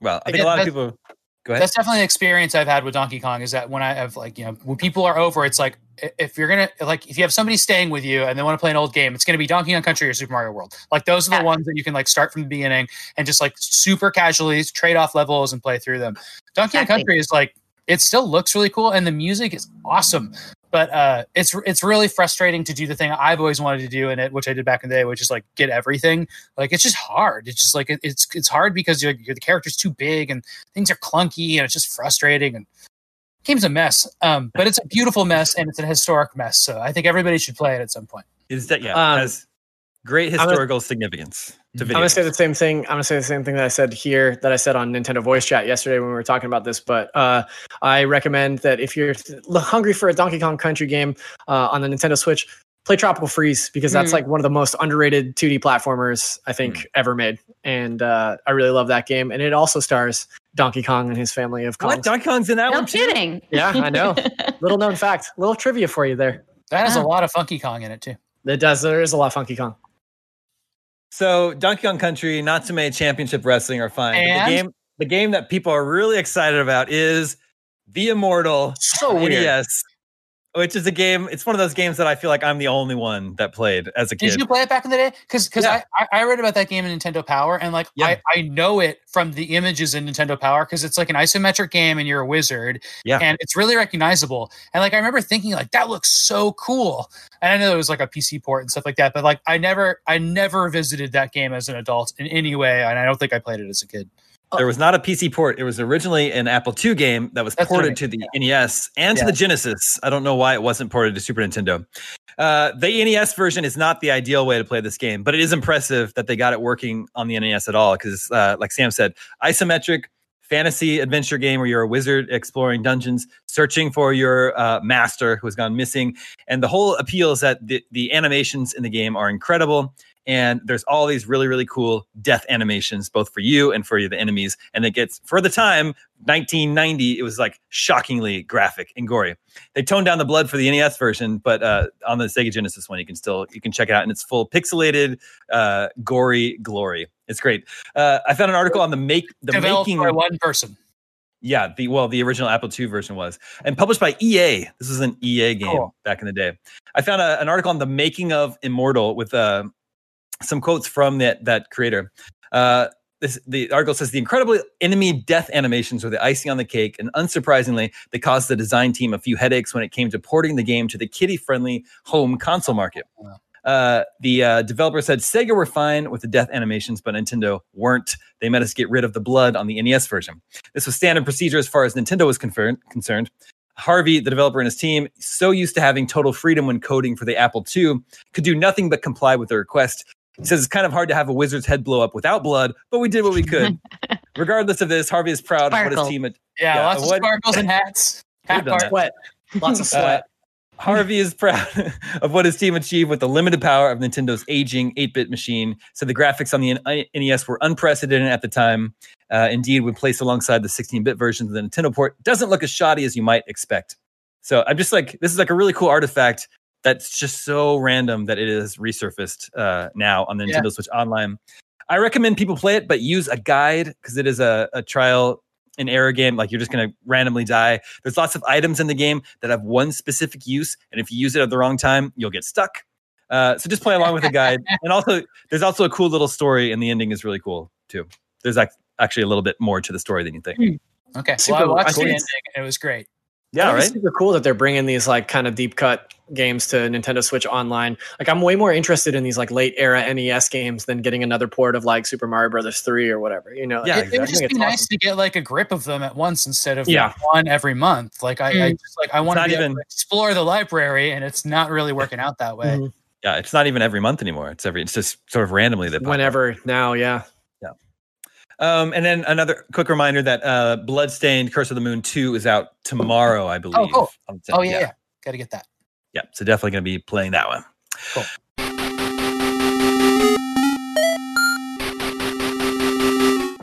Well, I think I a lot of people. Go ahead. That's definitely an experience I've had with Donkey Kong. Is that when I have like you know when people are over, it's like. If you're going to like, if you have somebody staying with you and they want to play an old game, it's going to be Donkey Kong Country or Super Mario World. Like those are the yeah. ones that you can like start from the beginning and just like super casually trade off levels and play through them. Donkey Kong exactly. Country is like, it still looks really cool. And the music is awesome, but uh, it's, it's really frustrating to do the thing I've always wanted to do in it, which I did back in the day, which is like get everything. Like, it's just hard. It's just like, it, it's, it's hard because you're, you're the character's too big and things are clunky and it's just frustrating and, game's a mess, um, but it's a beautiful mess and it's a historic mess. So I think everybody should play it at some point. Is that yeah? Um, it has great historical gonna, significance. To video. I'm gonna say the same thing. I'm gonna say the same thing that I said here that I said on Nintendo Voice Chat yesterday when we were talking about this. But uh, I recommend that if you're hungry for a Donkey Kong Country game uh, on the Nintendo Switch, play Tropical Freeze because that's mm. like one of the most underrated two D platformers I think mm. ever made, and uh, I really love that game. And it also stars Donkey Kong and his family of Kongs. What? Donkey Kong's in that no one? No kidding. Too? Yeah, I know. Little known fact. Little trivia for you there. That has wow. a lot of Funky Kong in it, too. It does. There is a lot of Funky Kong. So Donkey Kong Country, Natsume Championship Wrestling are fine. But the game, the game that people are really excited about is The Immortal so weird. N E S, which is a game. It's one of those games that I feel like I'm the only one that played as a kid. Did you play it back in the day? Because because yeah. I, I read about that game in Nintendo Power, and like yeah. I, I know it from the images in Nintendo Power because it's like an isometric game, and you're a wizard, yeah. and it's really recognizable. And like I remember thinking like that looks so cool, and I know it was like a P C port and stuff like that, but like I never I never visited that game as an adult in any way, and I don't think I played it as a kid. There was not a P C port. It was originally an Apple two game that was That's ported right. to the yeah. N E S and yeah. to the Genesis. I don't know why it wasn't ported to Super Nintendo. Uh, the N E S version is not the ideal way to play this game, but it is impressive that they got it working on the N E S at all because, uh, like Sam said, isometric fantasy adventure game where you're a wizard exploring dungeons, searching for your uh, master who has gone missing. And the whole appeal is that the, the animations in the game are incredible. And there's all these really, really cool death animations, both for you and for the enemies. And it gets, for the time, nineteen ninety, it was like shockingly graphic and gory. They toned down the blood for the N E S version, but uh, on the Sega Genesis one, you can still, you can check it out in its full pixelated, uh, gory glory. It's great. Uh, I found an article on the make, the Developed making by one person. Yeah, the well, the original Apple two version was. And published by E A. This was an E A game cool. back in the day. I found a, an article on the making of Immortal with uh, some quotes from that that creator. Uh, this, the article says, the incredible enemy death animations were the icing on the cake, and unsurprisingly, they caused the design team a few headaches when it came to porting the game to the kiddie-friendly home console market. Wow. Uh, the uh, developer said, Sega were fine with the death animations, but Nintendo weren't. They made us get rid of the blood on the N E S version. This was standard procedure as far as Nintendo was confer- concerned. Harvey, the developer and his team, so used to having total freedom when coding for the Apple two, could do nothing but comply with the request. He says it's kind of hard to have a wizard's head blow up without blood, but we did what we could. Regardless of this, Harvey is proud Sparkle. of what his team... Ad- yeah, yeah, lots of what- sparkles and hats. Hat part. Sweat. Lots of sweat. Uh, Harvey is proud of what his team achieved with the limited power of Nintendo's aging eight-bit machine. So the graphics on the N E S were unprecedented at the time. Uh, indeed, when placed alongside the sixteen-bit versions of the Nintendo port, doesn't look as shoddy as you might expect. So I'm just like, this is like a really cool artifact that's just so random that it is resurfaced uh, now on the Nintendo yeah. Switch Online. I recommend people play it, but use a guide because it is a, a trial and error game. Like, you're just going to randomly die. There's lots of items in the game that have one specific use, and if you use it at the wrong time, you'll get stuck. Uh, so just play along with a guide. And also, there's also a cool little story, and the ending is really cool, too. There's ac- actually a little bit more to the story than you think. Hmm. Okay, super well, I watched cool. the ending, and it was great. Yeah, right? It's super cool that they're bringing these like kind of deep cut games to Nintendo Switch Online. Like, I'm way more interested in these like late era N E S games than getting another port of like Super Mario Brothers three or whatever. You know, yeah, like, it, it would just be awesome. nice to get like a grip of them at once instead of yeah. like, one every month. Like, I, mm. I just like I want to be even... able to explore the library, and it's not really working out that way. Mm-hmm. Yeah, it's not even every month anymore. It's every. It's just sort of randomly that. Whenever up. now, yeah. Um, and then another quick reminder that uh, Bloodstained Curse of the Moon two is out tomorrow, I believe. Oh, cool. Oh, yeah, yeah. yeah. Got to get that. Yeah, so definitely going to be playing that one. Cool.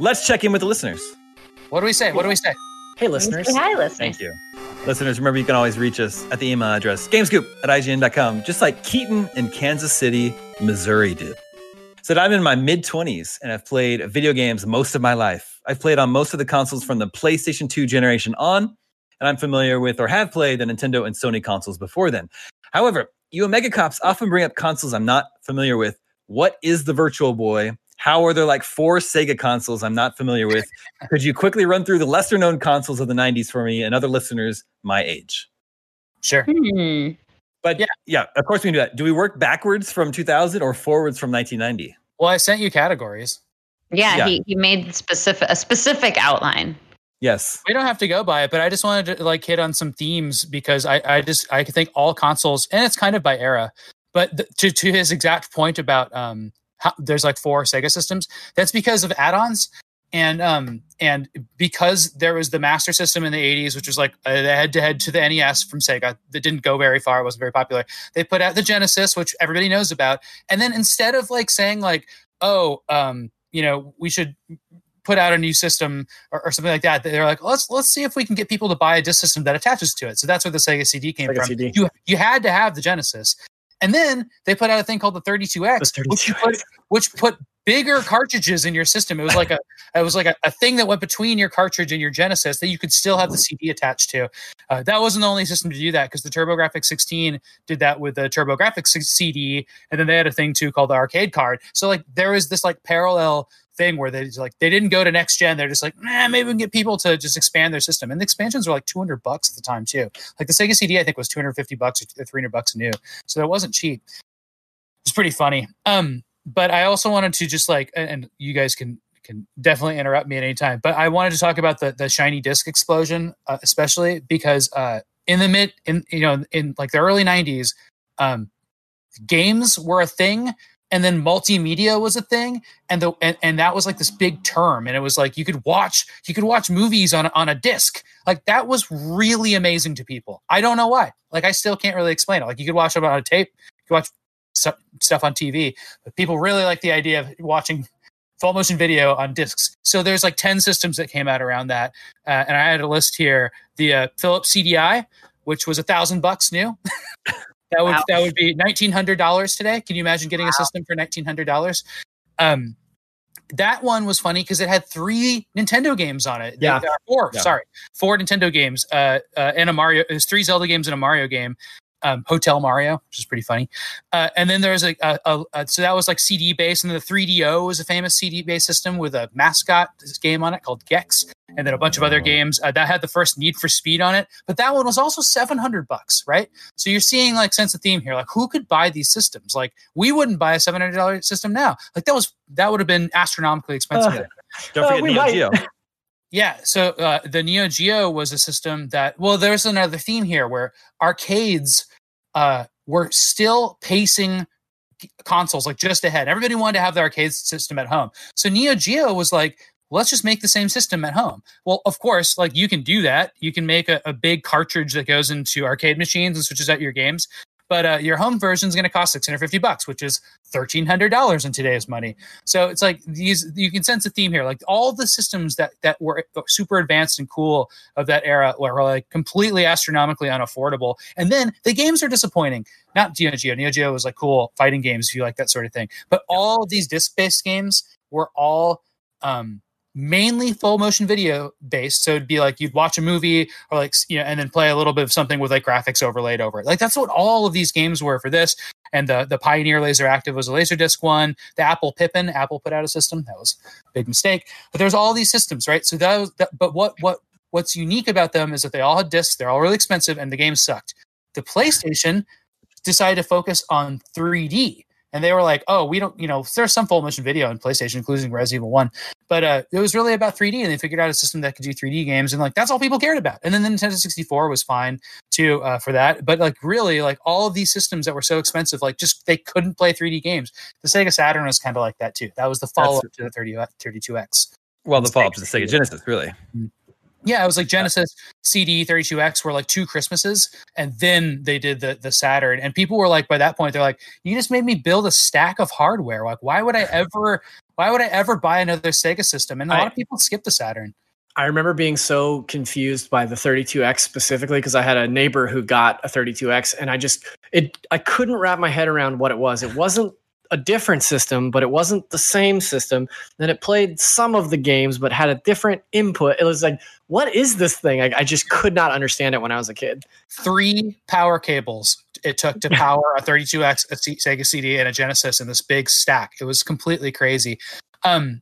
Let's check in with the listeners. What do we say? What do we say? Hey, listeners. Hi, listeners. Thank you. Listeners, remember you can always reach us at the email address, gamescoop at I G N dot com, just like Keaton in Kansas City, Missouri did. Said, I'm in my mid-twenties and I've played video games most of my life. I've played on most of the consoles from the PlayStation two generation on, and I'm familiar with or have played the Nintendo and Sony consoles before then. However, you Omega Cops often bring up consoles I'm not familiar with. What is the Virtual Boy? How are there like four Sega consoles I'm not familiar with? Could you quickly run through the lesser-known consoles of the nineties for me and other listeners my age? Sure. Hmm. But yeah, yeah, of course we can do that. Do we work backwards from two thousand or forwards from nineteen ninety? Well, I sent you categories. Yeah, yeah. He, he made specific a specific outline. Yes. We don't have to go by it, but I just wanted to like hit on some themes because I, I just I think all consoles, and it's kind of by era, but th- to, to his exact point about um how, there's like four Sega systems, that's because of add-ons. And um and because there was the Master System in the eighties, which was like the head-to-head to the N E S from Sega that didn't go very far, it wasn't very popular. They put out the Genesis, which everybody knows about. And then instead of like saying like, oh, um, you know, we should put out a new system or, or something like that, they're like, let's let's see if we can get people to buy a disc system that attaches to it. So that's where the Sega C D came Sega from. C D. You you had to have the Genesis. And then they put out a thing called the thirty-two X, the thirty-two X. Which put, which put bigger cartridges in your system. It was like a, it was like a, a thing that went between your cartridge and your Genesis that you could still have the C D attached to. Uh, that wasn't the only system to do that because the TurboGrafx sixteen did that with the TurboGrafx C D, and then they had a thing too called the arcade card. So like there was this like parallel thing where they like they didn't go to next gen. They're just like, nah, maybe we can get people to just expand their system. And the expansions were like two hundred bucks at the time too. Like the Sega C D, I think, was two hundred fifty bucks or three hundred bucks new. So that wasn't cheap. It's pretty funny. Um. But I also wanted to just like, and you guys can can definitely interrupt me at any time. But I wanted to talk about the the shiny disc explosion, uh, especially because uh, in the mid, in you know, in like the early nineties, um, games were a thing, and then multimedia was a thing, and the and, and that was like this big term, and it was like you could watch you could watch movies on on a disc. Like that was really amazing to people. I don't know why. Like I still can't really explain it. Like you could watch them on a tape, you could watch stuff on T V, but people really like the idea of watching full motion video on discs. So there's like ten systems that came out around that, uh, and I had a list here. The uh, Philips C D I, which was a thousand bucks new. That would wow. that would be nineteen hundred dollars today. Can you imagine getting wow. a system for nineteen hundred dollars? Um, that one was funny because it had three Nintendo games on it. Yeah, four. Yeah. Sorry, four Nintendo games. Uh, uh, and a Mario. It was three Zelda games and a Mario game. Um, Hotel Mario, which is pretty funny. Uh, and then there's a, a, a, a so that was like C D based, and then the three D O was a famous C D based system with a mascot game on it called Gex, and then a bunch of other games uh, that had the first Need for Speed on it. But that one was also seven hundred bucks, right? So you're seeing like sense of theme here. Like who could buy these systems? Like we wouldn't buy a seven hundred dollars system now. Like that was that would have been astronomically expensive. Uh, Don't uh, forget Neo might. Geo. Yeah, so uh, the Neo Geo was a system that, well, there's another theme here where arcades uh, were still pacing consoles like just ahead. Everybody wanted to have the arcade system at home. So Neo Geo was like, let's just make the same system at home. Well, of course, like you can do that. You can make a, a big cartridge that goes into arcade machines and switches out your games. But uh, your home version is going to cost six hundred fifty bucks, which is thirteen hundred dollars in today's money. So it's like these, you can sense a theme here. Like all the systems that, that were super advanced and cool of that era were like completely astronomically unaffordable. And then the games are disappointing. Not Neo Geo. Neo Geo was like cool fighting games if you like that sort of thing. But all of these disc-based games were all um, mainly full motion video based. So it'd be like you'd watch a movie or like, you know, and then play a little bit of something with like graphics overlaid over it. Like that's what all of these games were for this. And the the Pioneer Laser Active was a LaserDisc one. The Apple Pippin, Apple put out a system. That was a big mistake. But there's all these systems, right? So that was, that, but what what what's unique about them is that they all had discs. They're all really expensive and the games sucked. The PlayStation decided to focus on three D. And they were like, oh, we don't, you know, there's some full motion video in PlayStation, including Resident Evil one. But uh, it was really about three D, and they figured out a system that could do three D games. And, like, that's all people cared about. And then the Nintendo sixty-four was fine, too, uh, for that. But, like, really, like, all of these systems that were so expensive, like, just they couldn't play three D games. The Sega Saturn was kind of like that, too. That was the follow-up to the thirty-two X. Well, the follow-up to the Sega Genesis, really. Mm-hmm. Yeah, it was like Genesis, C D, thirty-two X were like two Christmases, and then they did the the Saturn. And people were like, by that point, they're like, "You just made me build a stack of hardware. Like, why would I ever? Why would I ever buy another Sega system?" And a I, lot of people skipped the Saturn. I remember being so confused by the thirty-two X specifically because I had a neighbor who got a thirty-two X, and I just it I couldn't wrap my head around what it was. It wasn't a different system, but it wasn't the same system. Then it played some of the games, but had a different input. It was like, what is this thing? I, I just could not understand it when I was a kid. Three power cables it took to power a thirty-two X, a C- Sega C D, and a Genesis in this big stack. It was completely crazy. Um,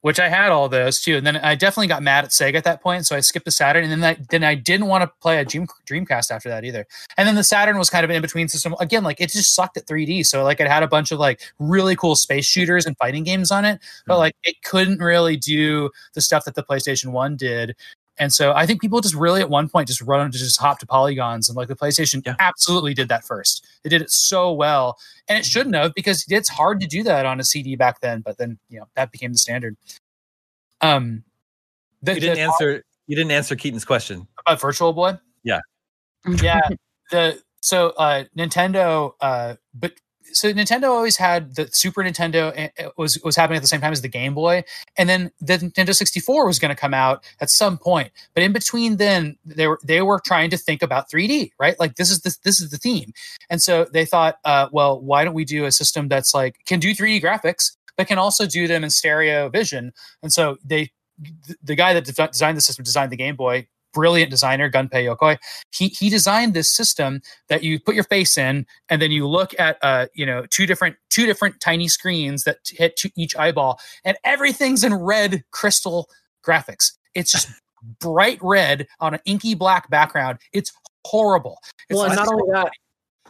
which I had all those too. And then I definitely got mad at Sega at that point. So I skipped the Saturn, and then I, then I didn't want to play a Dream, Dreamcast after that either. And then the Saturn was kind of an in-between system. Again, like it just sucked at three D. So like it had a bunch of like really cool space shooters and fighting games on it, but like it couldn't really do the stuff that the PlayStation one did. And so I think people just really at one point just run to just hop to polygons, and like the PlayStation yeah. absolutely did that first. They did it so well, and it shouldn't have, because it's hard to do that on a C D back then. But then, you know, that became the standard. Um, the, you didn't the, answer. You didn't answer Keaton's question about Virtual Boy. Yeah, yeah. The so uh, Nintendo, uh, but. So Nintendo always had the Super Nintendo was was happening at the same time as the Game Boy, and then the Nintendo sixty-four was going to come out at some point. But in between, then they were they were trying to think about three D, right? Like this is the, this is the theme, and so they thought, uh, well, why don't we do a system that's like can do three D graphics, but can also do them in stereo vision? And so they the guy that de- designed the system designed the Game Boy. Brilliant designer, Gunpei Yokoi. He he designed this system that you put your face in, and then you look at uh you know two different two different tiny screens that t- hit t- each eyeball, and everything's in red crystal graphics. It's just bright red on an inky black background. It's horrible. It's well, and not only that,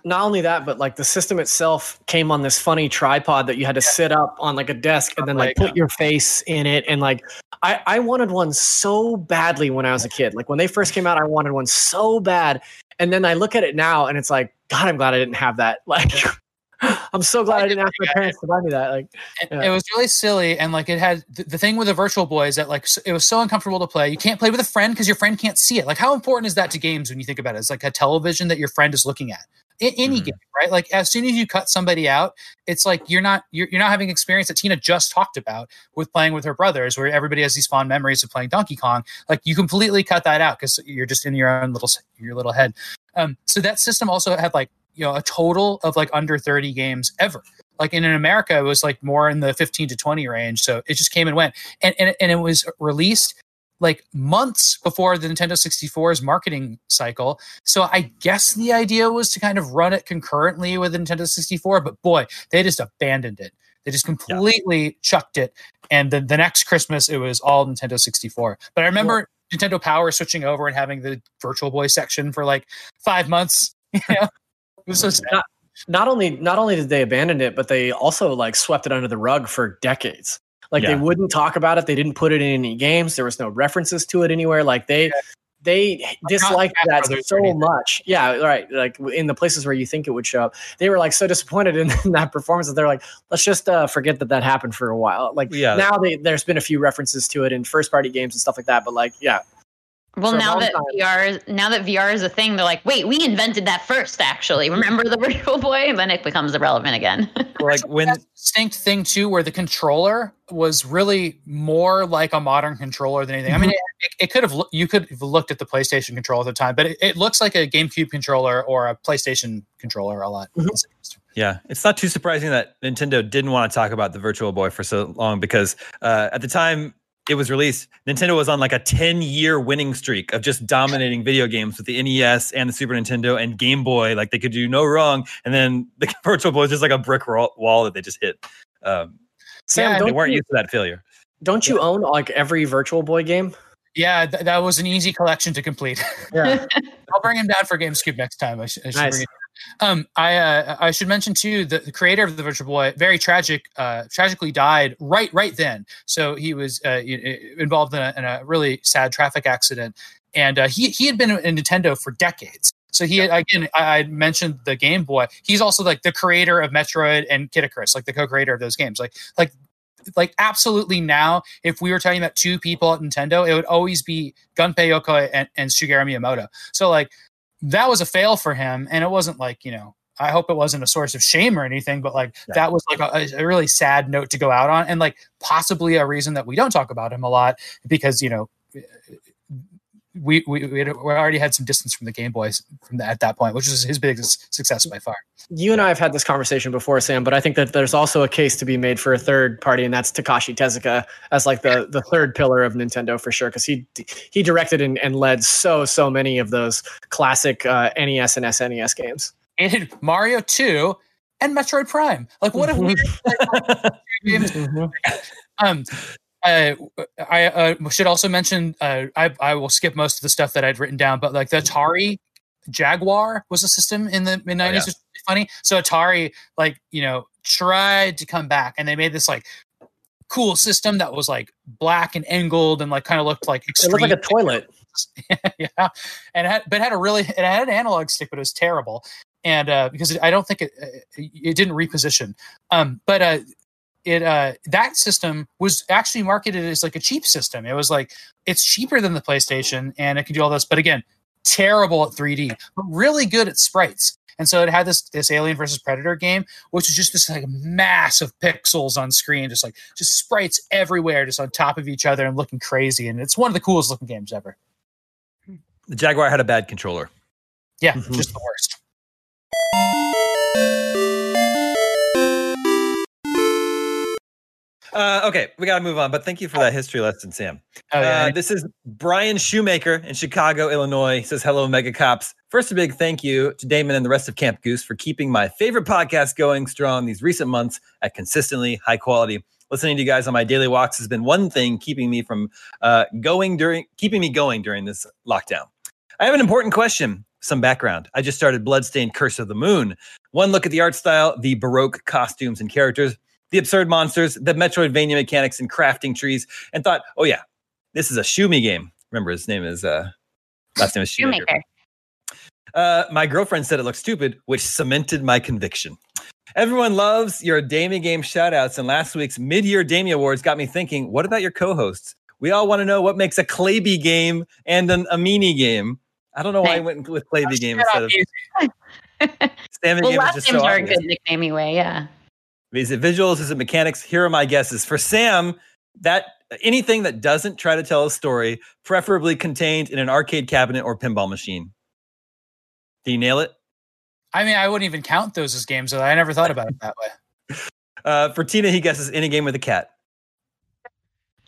not only that, but like the system itself came on this funny tripod that you had to yeah. sit up on like a desk and then like put your face in it. And like, I, I wanted one so badly when I was a kid. Like when they first came out, I wanted one so bad. And then I look at it now and it's like, God, I'm glad I didn't have that. Like, I'm so glad I, I didn't ask my parents to buy me that. Like, yeah. It was really silly, and like it had th- the thing with the Virtual Boy is that like so, it was so uncomfortable to play. You can't play with a friend because your friend can't see it. Like, how important is that to games when you think about it? It's like a television that your friend is looking at. In any mm-hmm. game, right? Like as soon as you cut somebody out, it's like you're not you're, you're not having experience that Tina just talked about with playing with her brothers, where everybody has these fond memories of playing Donkey Kong. Like you completely cut that out because you're just in your own little your little head. Um, so that system also had like. You know, a total of like under thirty games ever. Like in America, it was like more in the fifteen to twenty range. So it just came and went. And and, and it was released like months before the Nintendo sixty-four's marketing cycle. So I guess the idea was to kind of run it concurrently with the Nintendo sixty-four, but boy, they just abandoned it. They just completely yeah. chucked it. And then the next Christmas, it was all Nintendo sixty-four. But I remember yeah. Nintendo Power switching over and having the Virtual Boy section for like five months, you know? So not, not only not only did they abandon it, but they also like swept it under the rug for decades. Like yeah. they wouldn't talk about it. They didn't put it in any games. There was no references to it anywhere. Like they yeah. they I'm disliked that so much. Yeah, right. Like in the places where you think it would show up, they were like so disappointed in, in that performance that they're like, let's just uh, forget that that happened for a while. Like yeah. now they, there's been a few references to it in first party games and stuff like that. But like yeah. Well, now that V R now that V R is a thing, they're like, wait, we invented that first, actually. Remember the Virtual Boy? And then it becomes irrelevant again. Like when that distinct thing, too, where the controller was really more like a modern controller than anything. I mean, it, it could have you could have looked at the PlayStation controller at the time, but it, it looks like a GameCube controller or a PlayStation controller a lot. Mm-hmm. Yeah, it's not too surprising that Nintendo didn't want to talk about the Virtual Boy for so long because uh, at the time it was released, Nintendo was on like a ten-year winning streak of just dominating video games with the N E S and the Super Nintendo and Game Boy. Like, they could do no wrong. And then the Virtual Boy was just like a brick wall that they just hit. Um, Sam, yeah, they weren't you, used to that failure. Don't you yeah. own like every Virtual Boy game? Yeah, th- that was an easy collection to complete. Yeah. I'll bring him down for Game Scoop next time. I, sh- I should nice. bring it Um, I uh, I should mention too that the creator of the Virtual Boy very tragic uh, tragically died right right then. So he was uh, involved in a, in a really sad traffic accident, and uh, he he had been in Nintendo for decades. So he yeah. again I, I mentioned the Game Boy. He's also like the creator of Metroid and Kid Icarus, like the co-creator of those games. Like like like absolutely now, if we were talking about two people at Nintendo, it would always be Gunpei Yokoi and, and Shigeru Miyamoto. So like. That was a fail for him, and it wasn't like, you know, I hope it wasn't a source of shame or anything, but like yeah. that was like a, a really sad note to go out on, and like possibly a reason that we don't talk about him a lot because, you know, we we we, had, we already had some distance from the Game Boy from the, at that point, which was his biggest success by far. You and I have had this conversation before, Sam, but I think that there's also a case to be made for a third party, and that's Takashi Tezuka as like the the third pillar of Nintendo for sure, because he he directed and, and led so so many of those classic uh, N E S and S N E S games. And Mario two and Metroid Prime. Like what mm-hmm. if we games? Mm-hmm. Um. Uh, I uh, should also mention, uh, I, I will skip most of the stuff that I'd written down, but like the Atari Jaguar was a system in the mid nineties, oh, yeah. which is really funny. So Atari, like, you know, tried to come back, and they made this like cool system that was like black and angled and like kind of looked like extreme. It looked like a toilet. yeah. And it had, but it had a really, it had an analog stick, but it was terrible. And uh, because I don't think it, it didn't reposition. Um, but, uh, It uh that system was actually marketed as like a cheap system. It was like it's cheaper than the PlayStation and it can do all this, but again, terrible at three D, but really good at sprites. And so it had this this Alien versus Predator game, which is just this like mass of pixels on screen, just like just sprites everywhere, just on top of each other and looking crazy. And it's one of the coolest looking games ever. The Jaguar had a bad controller. Yeah, mm-hmm. just the worst. Uh, okay, we got to move on, but thank you for that history lesson, Sam. Oh, yeah. uh, this is Brian Shoemaker in Chicago, Illinois. He says, hello, Mega Cops. First, a big thank you to Damon and the rest of Camp Goose for keeping my favorite podcast going strong these recent months at consistently high quality. Listening to you guys on my daily walks has been one thing keeping me from uh, going during keeping me going during this lockdown. I have an important question some background. I just started Bloodstained Curse of the Moon. One look at the art style, the Baroque costumes and characters, the absurd monsters, the Metroidvania mechanics and crafting trees, and thought, oh yeah, this is a Shumi game. Remember, his name is, uh, last name is Shoemaker. Uh, my girlfriend said it looked stupid, which cemented my conviction. Everyone loves your Damie game shoutouts, and last week's mid-year Damie Awards got me thinking, what about your co-hosts? We all want to know what makes a Claiby game and an Amini game. I don't know why I went with Claiby oh, game instead of... Well, game last is just names so are obvious. A good nickname anyway, yeah. Is it visuals? Is it mechanics? Here are my guesses. For Sam, that anything that doesn't try to tell a story, preferably contained in an arcade cabinet or pinball machine. Do you nail it? I mean, I wouldn't even count those as games, though. I never thought about it that way. Uh, for Tina, he guesses any game with a cat.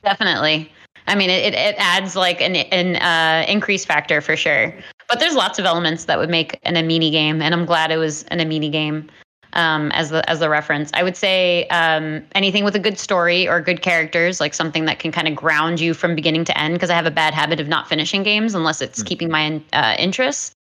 Definitely. I mean, it, it adds like an, an uh, increase factor for sure. But there's lots of elements that would make an Amini game, and I'm glad it was an Amini game um, as the as the reference. I would say um, anything with a good story or good characters, like something that can kind of ground you from beginning to end, because I have a bad habit of not finishing games unless it's mm. keeping my uh, interest.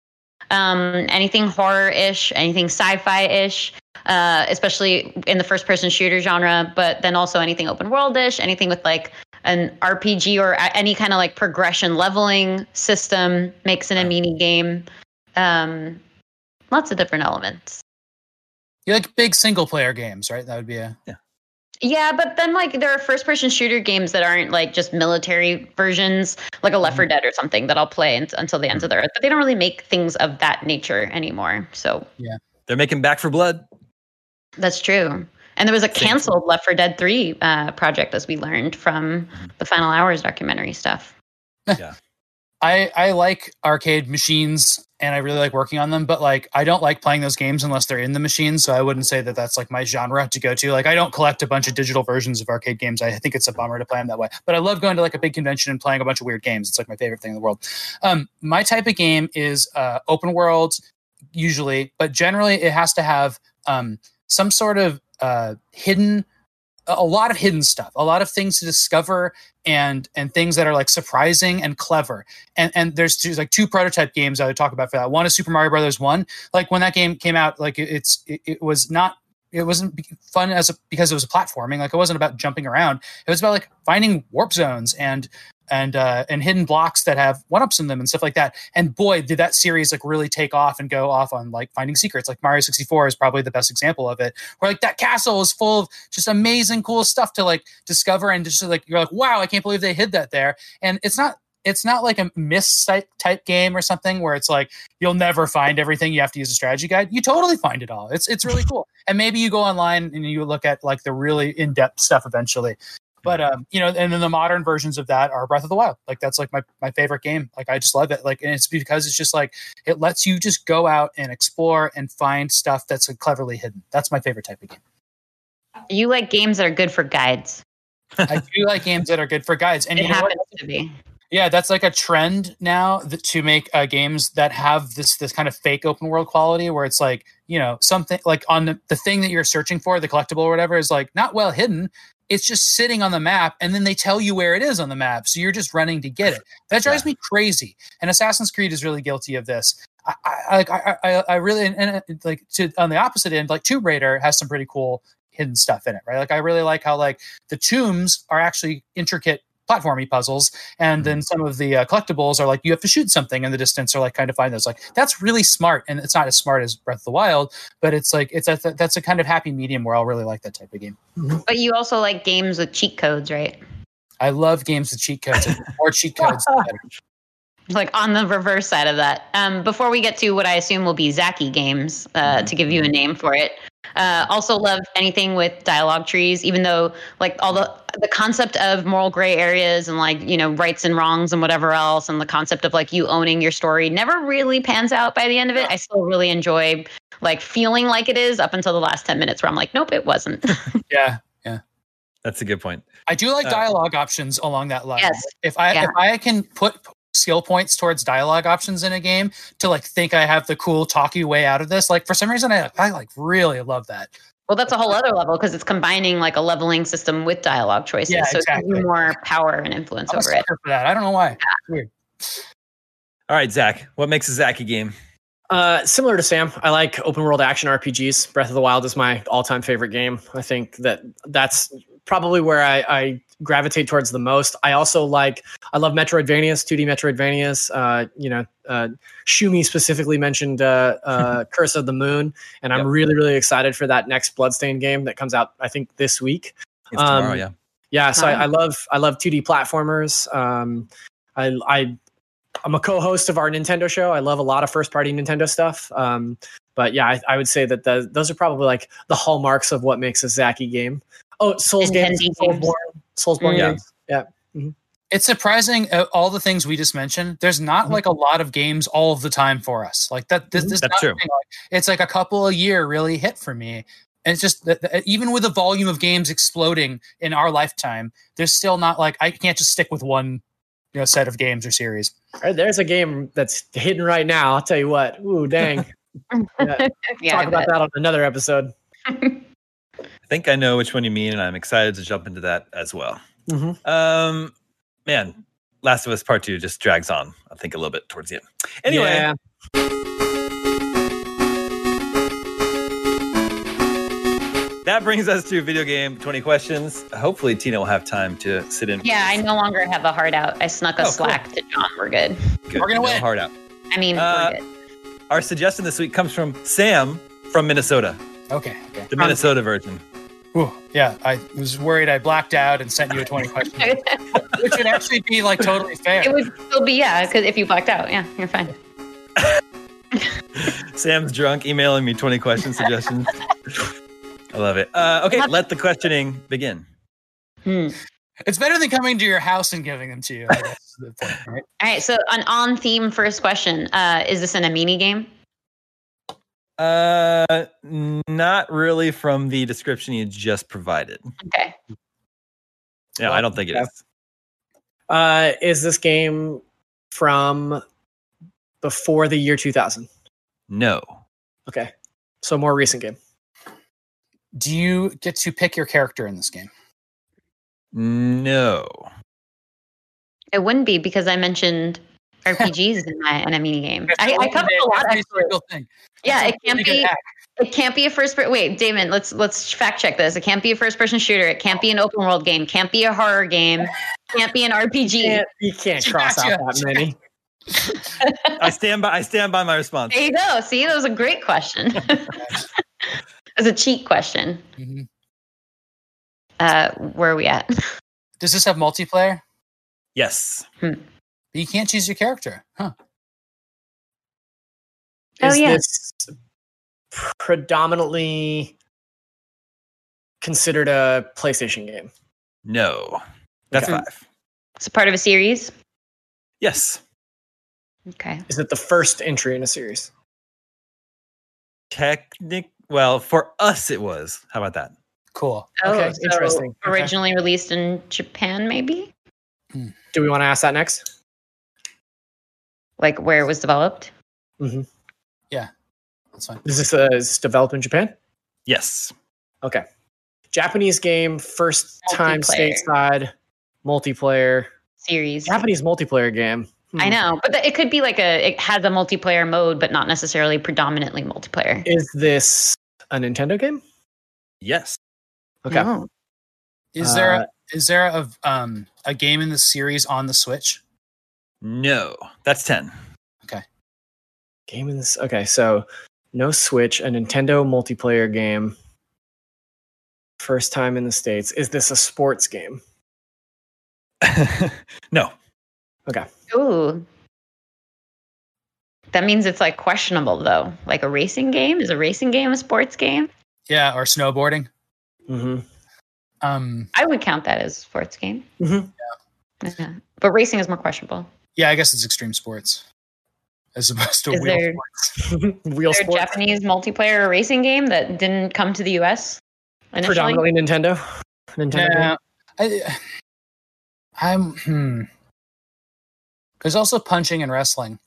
Um, anything horror-ish, anything sci-fi-ish, uh, especially in the first-person shooter genre, but then also anything open-world-ish, anything with like an R P G or any kind of like progression leveling system makes an Amini game. Um, lots of different elements. You like big single-player games, right? That would be a... Yeah. Yeah, but then like there are first-person shooter games that aren't like just military versions, like a Left four Dead or something that I'll play in- until the ends of the earth. But they don't really make things of that nature anymore. So yeah, they're making Back four Blood. That's true. And there was a canceled Left four Dead three uh, project, as we learned from the Final Hours documentary stuff. Yeah, I I like arcade machines and I really like working on them, but like I don't like playing those games unless they're in the machine. So I wouldn't say that that's like my genre to go to. Like I don't collect a bunch of digital versions of arcade games. I think it's a bummer to play them that way. But I love going to like a big convention and playing a bunch of weird games. It's like my favorite thing in the world. Um, my type of game is uh, open world usually, but generally it has to have um, some sort of uh, hidden, a lot of hidden stuff, a lot of things to discover and and things that are like surprising and clever. And and there's two, like two prototype games I would talk about for that. One is Super Mario Brothers one. Like when that game came out, like it, it's it, it was not it wasn't fun as a, because it was a platforming. Like it wasn't about jumping around. It was about like finding warp zones and and uh, and hidden blocks that have one-ups in them and stuff like that. And boy, did that series like really take off and go off on like finding secrets. Like Mario sixty-four is probably the best example of it, where like that castle is full of just amazing, cool stuff to like discover. And just like, you're like, wow, I can't believe they hid that there. And it's not, it's not like a miss type game or something where it's like, you'll never find everything. You have to use a strategy guide. You totally find it all. It's, it's really cool. And maybe you go online and you look at like the really in-depth stuff eventually. But, um, you know, and then the modern versions of that are Breath of the Wild. Like, that's like my, my favorite game. Like, I just love it. Like, and it's because it's just like, it lets you just go out and explore and find stuff that's like cleverly hidden. That's my favorite type of game. You like games that are good for guides. I do like games that are good for guides. And it you know happens what? to be. Yeah, that's like a trend now that, to make uh, games that have this this kind of fake open world quality where it's like, you know, something like on the, the thing that you're searching for, the collectible or whatever, is like not well hidden. It's just sitting on the map, and then they tell you where it is on the map, so you're just running to get it. That drives yeah. me crazy. And Assassin's Creed is really guilty of this. I, I, I, I, I really and, and like to on the opposite end, like Tomb Raider has some pretty cool hidden stuff in it, right? Like I really like how like the tombs are actually intricate platformy puzzles, and then some of the uh, collectibles are like you have to shoot something in the distance or like kind of find those. Like that's really smart, and it's not as smart as Breath of the Wild, but it's like it's a, that's a kind of happy medium where I'll really like that type of game. But you also like games with cheat codes, right? I love games with cheat codes. More cheat codes, the better. Like on the reverse side of that. Um, before we get to what I assume will be Zacky games, uh, to give you a name for it. Uh, also love anything with dialogue trees, even though like all the, the concept of moral gray areas and like, you know, rights and wrongs and whatever else. And the concept of like you owning your story never really pans out by the end of it. I still really enjoy like feeling like it is up until the last ten minutes where I'm like, nope, it wasn't. Yeah. Yeah. That's a good point. I do like dialogue uh, options along that line. Yes. If I, yeah. if I can put skill points towards dialogue options in a game to like think I have the cool talky way out of this. Like for some reason, I, I like really love that. Well, that's a whole other level because it's combining like a leveling system with dialogue choices. Yeah, so exactly. It gives you more power and influence I'm over a sucker it. For that. I don't know why. Yeah. Weird. All right, Zach, what makes a Zacky game? Uh, similar to Sam, I like open world action R P Gs. Breath of the Wild is my all time favorite game. I think that that's probably where I, I gravitate towards the most. I also like, I love Metroidvanias, two D Metroidvanias. Uh, you know, uh, Shumi specifically mentioned uh, uh, Curse of the Moon, and I'm yep. really, really excited for that next Bloodstained game that comes out, I think, this week. It's um, tomorrow, yeah. Yeah, so I, I love I love two D platformers. Um, I, I, I'm a co-host of our Nintendo show. I love a lot of first-party Nintendo stuff. Um, but yeah, I, I would say that the, those are probably like the hallmarks of what makes a Zacky game. Oh, Souls games, games. Soulsborne, Soulsborne mm, yeah. games. Yeah. Mm-hmm. It's surprising uh, all the things we just mentioned. There's not mm-hmm. like a lot of games all of the time for us. Like that. This, mm-hmm. this That's true. Thing, like, it's like a couple a year really hit for me. And it's just that even with the volume of games exploding in our lifetime, there's still not like I can't just stick with one, you know, set of games or series. All right, there's a game that's hidden right now. I'll tell you what. Ooh, dang. Yeah. yeah, Talk I about bet. that on another episode. I think I know which one you mean, and I'm excited to jump into that as well. Mm-hmm. Um, man, Last of Us Part Two just drags on. I think a little bit towards the end. Anyway. Yeah. That brings us to video game twenty questions. Hopefully, Tina will have time to sit in. Yeah, I no longer have a heart out. I snuck a oh, slack cool. to John. We're good. good. We're going to win. No heart out. I mean, uh, we're good. Our suggestion this week comes from Sam from Minnesota. Okay. okay. The Minnesota um, version. Ooh, yeah, I was worried I blacked out and sent you a twenty question. Which would actually be like totally fair. It would still be, yeah, because if you blacked out, yeah, you're fine. Sam's drunk emailing me twenty question suggestions. I love it. Uh, okay, let the questioning begin. Hmm. It's better than coming to your house and giving them to you. I guess, the point, right? All right, so an on-theme first question. Uh, is this an Amini game? Uh, not really from the description you just provided. Okay. Yeah, well, I don't think it yeah. is. Uh, is this game from before the year two thousand? No. Okay, so more recent game. Do you get to pick your character in this game? No. It wouldn't be because I mentioned R P Gs in my in a mini game. I, I covered a lot actually. Thing. Yeah, it can't be it can't be a first per- wait, Damon, let's let's fact check this. It can't be a first person shooter, it can't be an open world game, can't be a horror game, can't be an R P G. You can't, you can't cross gotcha. out that many. I stand by I stand by my response. There you go. See, that was a great question. It's a cheat question. Mm-hmm. Uh, where are we at? Does this have multiplayer? Yes. Hmm. But you can't choose your character, huh? Oh, Is yeah. this predominantly considered a PlayStation game? No. That's okay. five. It's a part of a series? Yes. Okay. Is it the first entry in a series? Technically. Well, for us, it was. How about that? Cool. Oh, okay, so interesting. Originally okay. released in Japan, maybe? Hmm. Do we want to ask that next? Like where it was developed? Mm-hmm. Yeah, that's fine. Is this, uh, is this developed in Japan? Yes. Okay. Japanese game, first time stateside, multiplayer. Series. Japanese multiplayer game. Hmm. I know, but it could be like a, it has a multiplayer mode, but not necessarily predominantly multiplayer. Is this a Nintendo game? Yes. Okay. No. Is there uh, is there a um a game in the series on the Switch? No, that's ten. Okay. Game in this. Okay, so no Switch, a Nintendo multiplayer game. First time in the States. Is this a sports game? No. Okay. Ooh. That means it's like questionable though. Like a racing game? Is a racing game a sports game? Yeah, or snowboarding. Mm-hmm. Um, I would count that as a sports game. Mm-hmm. Yeah. Yeah. But racing is more questionable. Yeah, I guess it's extreme sports as opposed to is wheel there, sports. wheel is there sports? A Japanese multiplayer racing game that didn't come to the U S initially? Predominantly Nintendo. Nintendo. Yeah. I, I'm. Hmm. There's also punching and wrestling.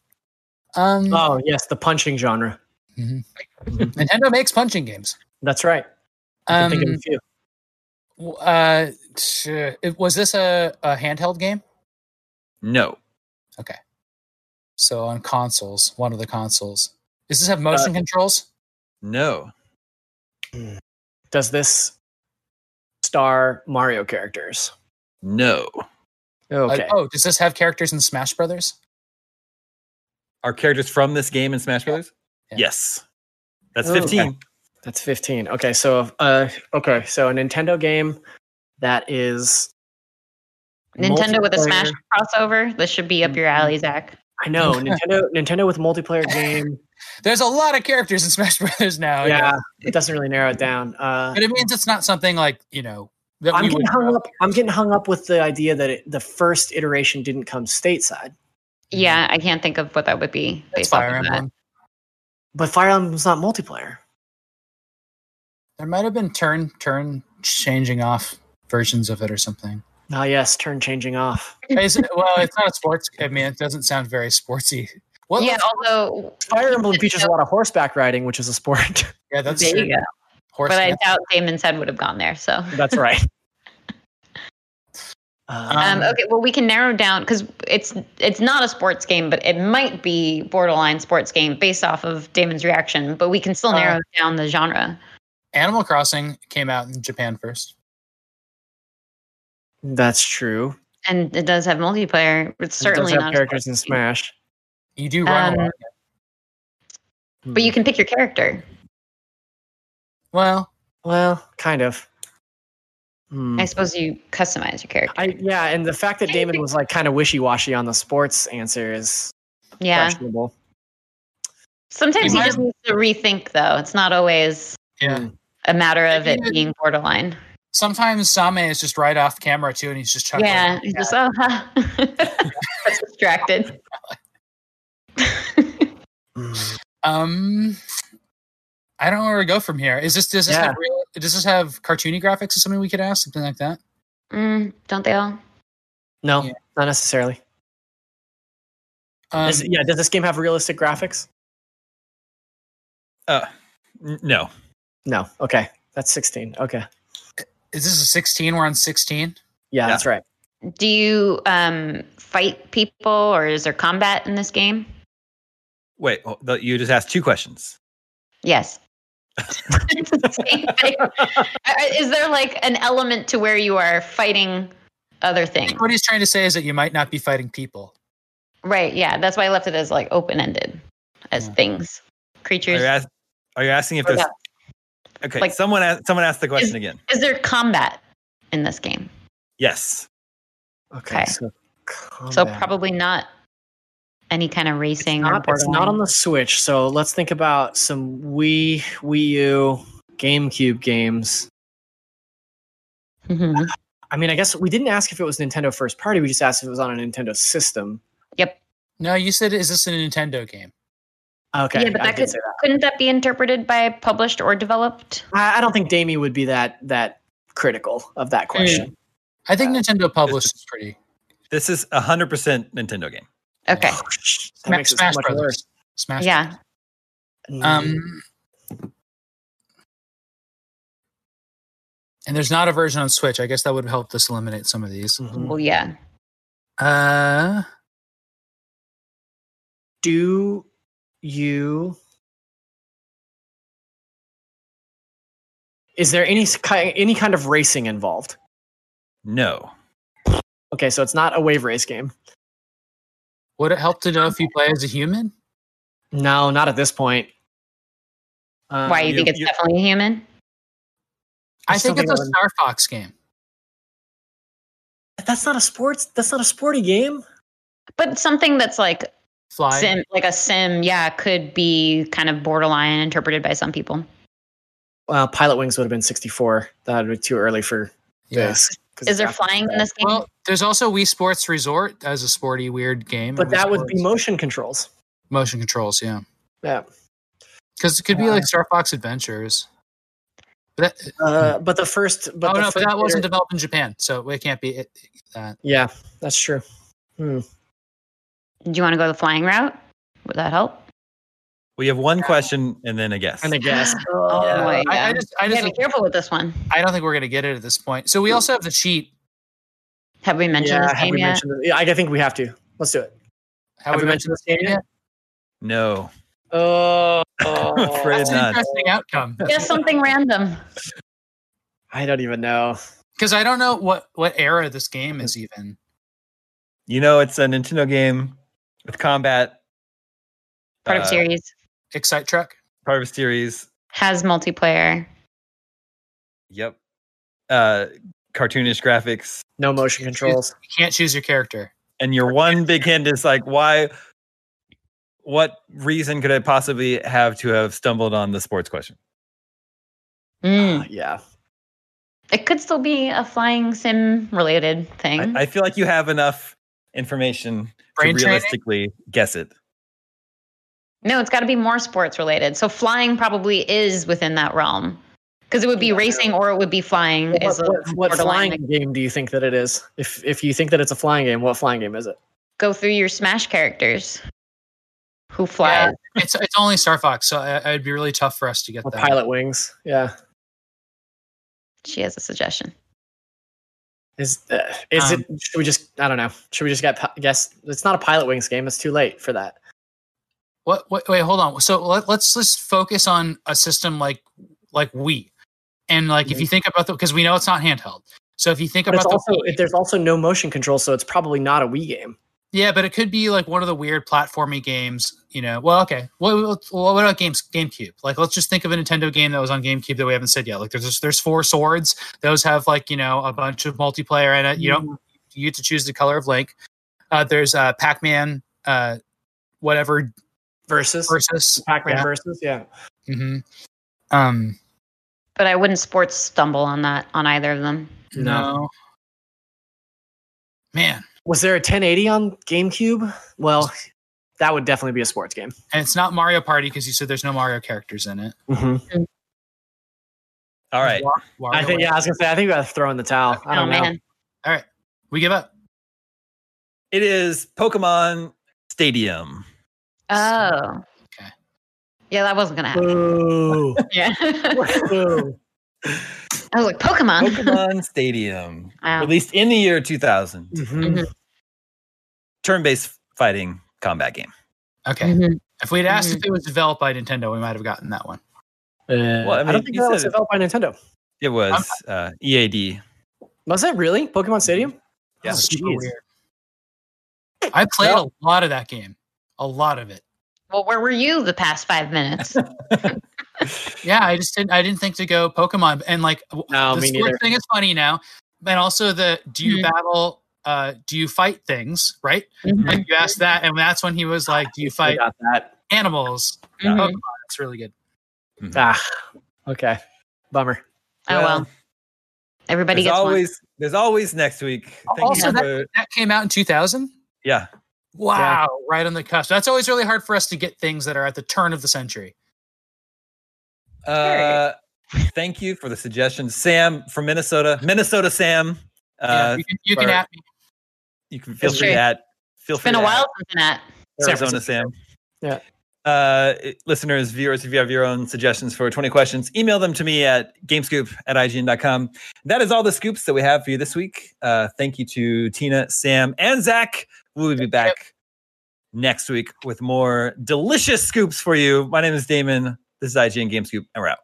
Um, oh, yes, the punching genre. Mm-hmm. Nintendo makes punching games. That's right. I um, can think of a few. Uh, was this a, a handheld game? No. Okay. So on consoles, one of the consoles. Does this have motion uh, controls? No. Does this star Mario characters? No. Okay. Uh, oh, does this have characters in Smash Brothers? Are characters from this game in Smash Brothers? Yeah. Yes. That's fifteen. Oh, okay. That's fifteen. Okay, so uh, okay, so a Nintendo game that is Nintendo with a Smash crossover. This should be up your alley, Zach. I know. Nintendo Nintendo with multiplayer game. There's a lot of characters in Smash Brothers now. Yeah, you know? It doesn't really narrow it down. Uh, but it means it's not something like, you know, that I'm we getting would hung know. up. I'm getting hung up with the idea that it, the first iteration didn't come stateside. Yeah, I can't think of what that would be based off of that. But Fire Emblem was not multiplayer. There might have been turn turn changing off versions of it or something. Ah, yes, turn changing off. Is it, well, it's not a sports. I mean, it doesn't sound very sportsy. Well, yeah, although Fire Emblem features a lot of horseback riding, which is a sport. Yeah, that's there true. You go. Horse but dancing. I doubt Damon's head would have gone there. So that's right. um, um, okay, well, we can narrow down because it's it's not a sports game, but it might be borderline sports game based off of Damon's reaction. But we can still narrow um, down the genre. Animal Crossing came out in Japan first. That's true. And it does have multiplayer. It's certainly it does have not characters in Smash. You do run um, but you can pick your character. Well, well, kind of. Mm. I suppose you customize your character. I, yeah, and the fact that Damon was like kind of wishy-washy on the sports answer is yeah. questionable. Sometimes you he just needs to rethink, though. It's not always yeah. a matter of it being borderline. Sometimes Same is just right off camera, too, and he's just chuckling. Yeah, he's just, oh, huh. That's distracted. um, I don't know where to go from here. Is this does this, yeah. have real, does this have cartoony graphics or something we could ask? Something like that? Mm, don't they all? No, yeah. not necessarily. Um, is, yeah, does this game have realistic graphics? Uh, n- no. No, okay. That's sixteen, okay. Is this a sixteen? We're on sixteen? Yeah, yeah, that's right. Do you um, fight people or is there combat in this game? Wait, well, you just asked two questions. Yes. It's the same thing. Is there like an element to where you are fighting other things? I think what he's trying to say is that you might not be fighting people. Right, yeah. That's why I left it as like open-ended as yeah. things, creatures. Are you, ask- are you asking if there's... Yeah. Okay, like, someone asked, someone asked the question is, again. Is there combat in this game? Yes. Okay. okay. So, so probably not any kind of racing. It's not, or it's not on the Switch, so let's think about some Wii, Wii U, GameCube games. Mm-hmm. I mean, I guess we didn't ask if it was Nintendo first party. We just asked if it was on a Nintendo system. Yep. No, you said, is this a Nintendo game? Okay. Yeah, but that could, that. couldn't that be interpreted by published or developed? I, I don't think Damie would be that that critical of that question. I think uh, Nintendo published is pretty. This is a hundred percent Nintendo game. Okay. Oh, Smash, Smash so Brothers. Worse. Smash. Yeah. Brothers. Um. And there's not a version on Switch. I guess that would help us eliminate some of these. Mm-hmm. Well, yeah. Uh. Do. You is there any any kind of racing involved? No. Okay, so it's not a wave race game. Would it help to know if you play as a human? No, not at this point. Um, Why you, you think it's you, definitely a human? I think it's a Star Fox game. That's not a sports. That's not a sporty game. But something that's like. Fly. Sim, like a sim, yeah, could be kind of borderline interpreted by some people. Well, Pilot Wings would have been sixty-four. That would be too early for yes. this. Is there flying in this game? Well, there's also Wii Sports Resort as a sporty, weird game. But that would be motion controls. Motion controls, yeah. Yeah. Because it could be uh, like Star Fox Adventures. But, that, uh, but the first... But oh, the no, first but that wasn't developed in Japan, so it can't be that. Yeah, that's true. Hmm. Do you want to go the flying route? Would that help? We have one question and then a guess. And a guess. oh, yeah. my God. I, I just, I just yeah, be careful with this one. I don't think we're going to get it at this point. So we also have the cheat. Have we mentioned yeah, this game yet? Mentioned, I think we have to. Let's do it. Have, have we, we mentioned, mentioned this game yet? yet? No. Oh, oh. That's an interesting outcome. Guess something random. I don't even know. Because I don't know what, what era this game is even. You know, it's a Nintendo game with combat. Part uh, of series. Excite Truck. Part of a series. Has multiplayer. Yep. Uh, cartoonish graphics. No motion you controls. Choose, you can't choose your character. And your one big hint is like, why? What reason could I possibly have to have stumbled on the sports question? Mm. Uh, yeah. It could still be a flying sim related thing. I, I feel like you have enough information Brain to realistically training? Guess it. No, it's got to be more sports related. So flying probably is within that realm. Because it would be racing or it would be flying. What, is a what, what flying thing. Game do you think that it is? If if you think that it's a flying game, what flying game is it? Go through your Smash characters who fly. Yeah, it's it's only Star Fox, so it would be really tough for us to get or that. Pilot Wings, yeah. She has a suggestion. Is uh, is um, it? Should we just? I don't know. Should we just get guess? It's not a Pilot Wings game. It's too late for that. What? What wait, hold on. So let, let's just focus on a system like like Wii. And like, if you think about the, because we know it's not handheld. So if you think but about also, the, Wii, there's also no motion control, so it's probably not a Wii game. Yeah, but it could be like one of the weird platformy games. You know, well, okay. What, what, what about games? GameCube? Like, let's just think of a Nintendo game that was on GameCube that we haven't said yet. Like, there's there's four swords. Those have like you know a bunch of multiplayer in it. You don't you get to choose the color of Link. Uh, there's uh, Pac-Man, uh, whatever versus versus Pac-Man yeah. versus yeah. Mm-hmm. Um. But I wouldn't sports stumble on that on either of them. No. Man. Was there a ten eighty on GameCube? Well, that would definitely be a sports game. And it's not Mario Party because you said there's no Mario characters in it. Mm-hmm. All right. War- War- I think, yeah, I was going to say, I think we got to throw in the towel. I don't oh, know. Man. All right. We give up. It is Pokemon Stadium. Oh. Yeah, that wasn't gonna happen. Ooh. Yeah. Ooh. I was like, Pokemon. Pokemon Stadium, wow. Released in the year two thousand. Mm-hmm. Mm-hmm. Turn-based fighting combat game. Okay. Mm-hmm. If we'd asked mm-hmm. if it was developed by Nintendo, we might have gotten that one. Uh, well, I, mean, I don't think that was developed by Nintendo. It was uh, E A D. Was it really Pokemon Stadium? Yeah. That was super weird. I played well, a lot of that game. A lot of it. Well, where were you the past five minutes? yeah, I just didn't. I didn't think to go Pokemon, and like no, the sports thing is funny now, and also the do you mm-hmm. battle, uh, do you fight things, right? Mm-hmm. Like you asked that, and that's when he was like, "Do you fight that. animals?" Mm-hmm. Pokemon, that's really good. Mm-hmm. Ah, okay, bummer. Oh well, everybody there's gets always. One. There's always next week. Thank also, that, for, that came out in two thousand. Yeah. Wow, yeah. Right on the cusp. That's always really hard for us to get things that are at the turn of the century. Uh, thank you for the suggestion. Sam from Minnesota. Minnesota Sam. Uh, yeah, you can, you can at me. You can feel free to at. Feel it's free been to a while since at. Arizona Sam. Yeah. Uh, listeners, viewers, if you have your own suggestions for twenty questions, email them to me at gamescoop at I G N dot com. That is all the scoops that we have for you this week. Uh, thank you to Tina, Sam, and Zach. We'll be back yep. next week with more delicious scoops for you. My name is Damon. This is I G N Game Scoop, and we're out.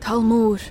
Tulmore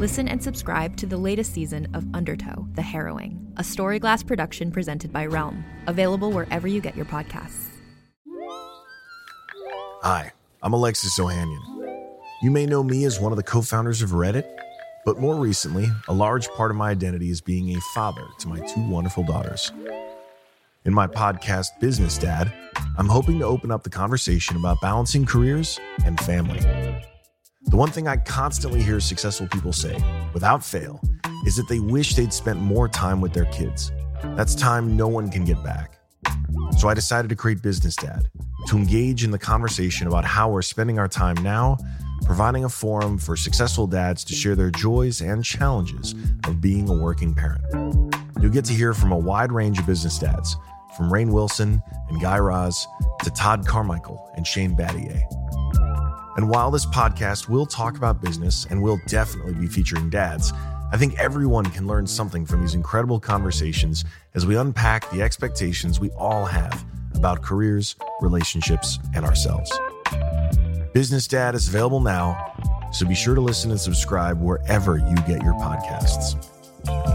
Listen and subscribe to the latest season of Undertow, The Harrowing, a Storyglass production presented by Realm, available wherever you get your podcasts. Hi, I'm Alexis Ohanian. You may know me as one of the co-founders of Reddit, but more recently, a large part of my identity is being a father to my two wonderful daughters. In my podcast, Business Dad, I'm hoping to open up the conversation about balancing careers and family. The one thing I constantly hear successful people say, without fail, is that they wish they'd spent more time with their kids. That's time no one can get back. So I decided to create Business Dad, to engage in the conversation about how we're spending our time now, providing a forum for successful dads to share their joys and challenges of being a working parent. You'll get to hear from a wide range of business dads, from Rainn Wilson and Guy Raz to Todd Carmichael and Shane Battier. And while this podcast will talk about business and will definitely be featuring dads, I think everyone can learn something from these incredible conversations as we unpack the expectations we all have about careers, relationships, and ourselves. Business Dad is available now, so be sure to listen and subscribe wherever you get your podcasts.